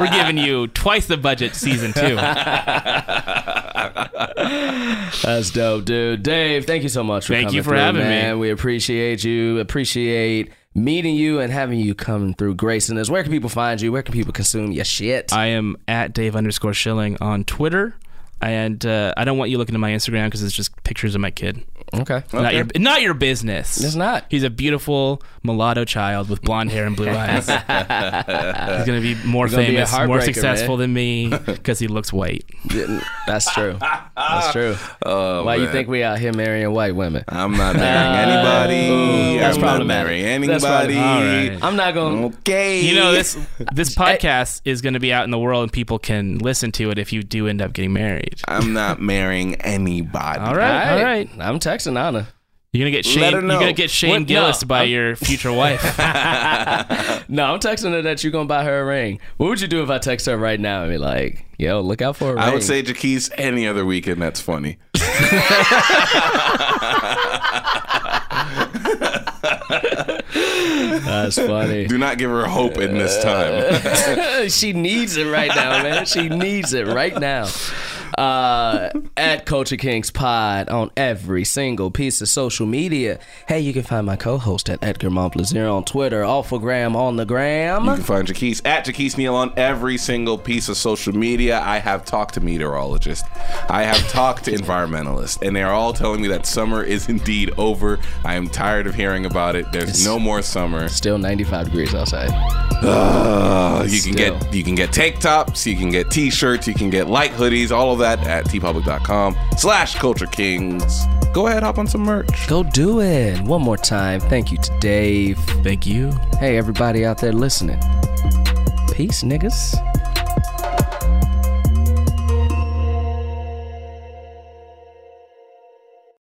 We're giving you twice the budget season two. That's dope, dude. Dave, thank you so much for thank coming you for through, having man. me. We appreciate you. Appreciate meeting you and having you come through gracing us. Where can people find you? Where can people consume your shit? I am at Dave underscore Schilling on Twitter. And uh, I don't want you looking at my Instagram because it's just pictures of my kid. Okay. Not, okay. Your, not your business. It's not. He's a beautiful mulatto child with blonde hair and blue eyes. He's going to be more famous, be more successful man. than me because he looks white. That's true. That's true. Oh, Why man. you think we out here marrying white women? I'm not marrying anybody. That's I'm not marrying anybody. Right. I'm not going to. Okay. You know, this, this podcast is going to be out in the world and people can listen to it if you do end up getting married. I'm not marrying anybody. All right, all right. I'm texting Anna. You're gonna get Shane. You're gonna get Shane what? Gillis no, by I'm... your future wife. No, I'm texting her that you're gonna buy her a ring. What would you do if I text her right now and be like, "Yo, look out for a I ring"? I would say Jaquis any other weekend. That's funny. That's funny. Do not give her hope in this time. She needs it right now, man. She needs it right now. Uh, at Culture Kings Pod on every single piece of social media. Hey, you can find my co-host at Edgar Momplaisir on Twitter, Alphagram on the gram. You can find Jaquis at Jaquis Neal on every single piece of social media. I have talked to meteorologists. I have talked to environmentalists, and they are all telling me that summer is indeed over. I am tired of hearing about it. There's it's no more summer. Still ninety-five degrees outside. Uh, you can still. get you can get tank tops. You can get t-shirts. You can get light hoodies. All of that at tpublic.com slash Culture Kings. Go ahead, hop on some merch. Go do it. One more time. Thank you to Dave. Thank you. Hey, everybody out there listening. Peace, niggas.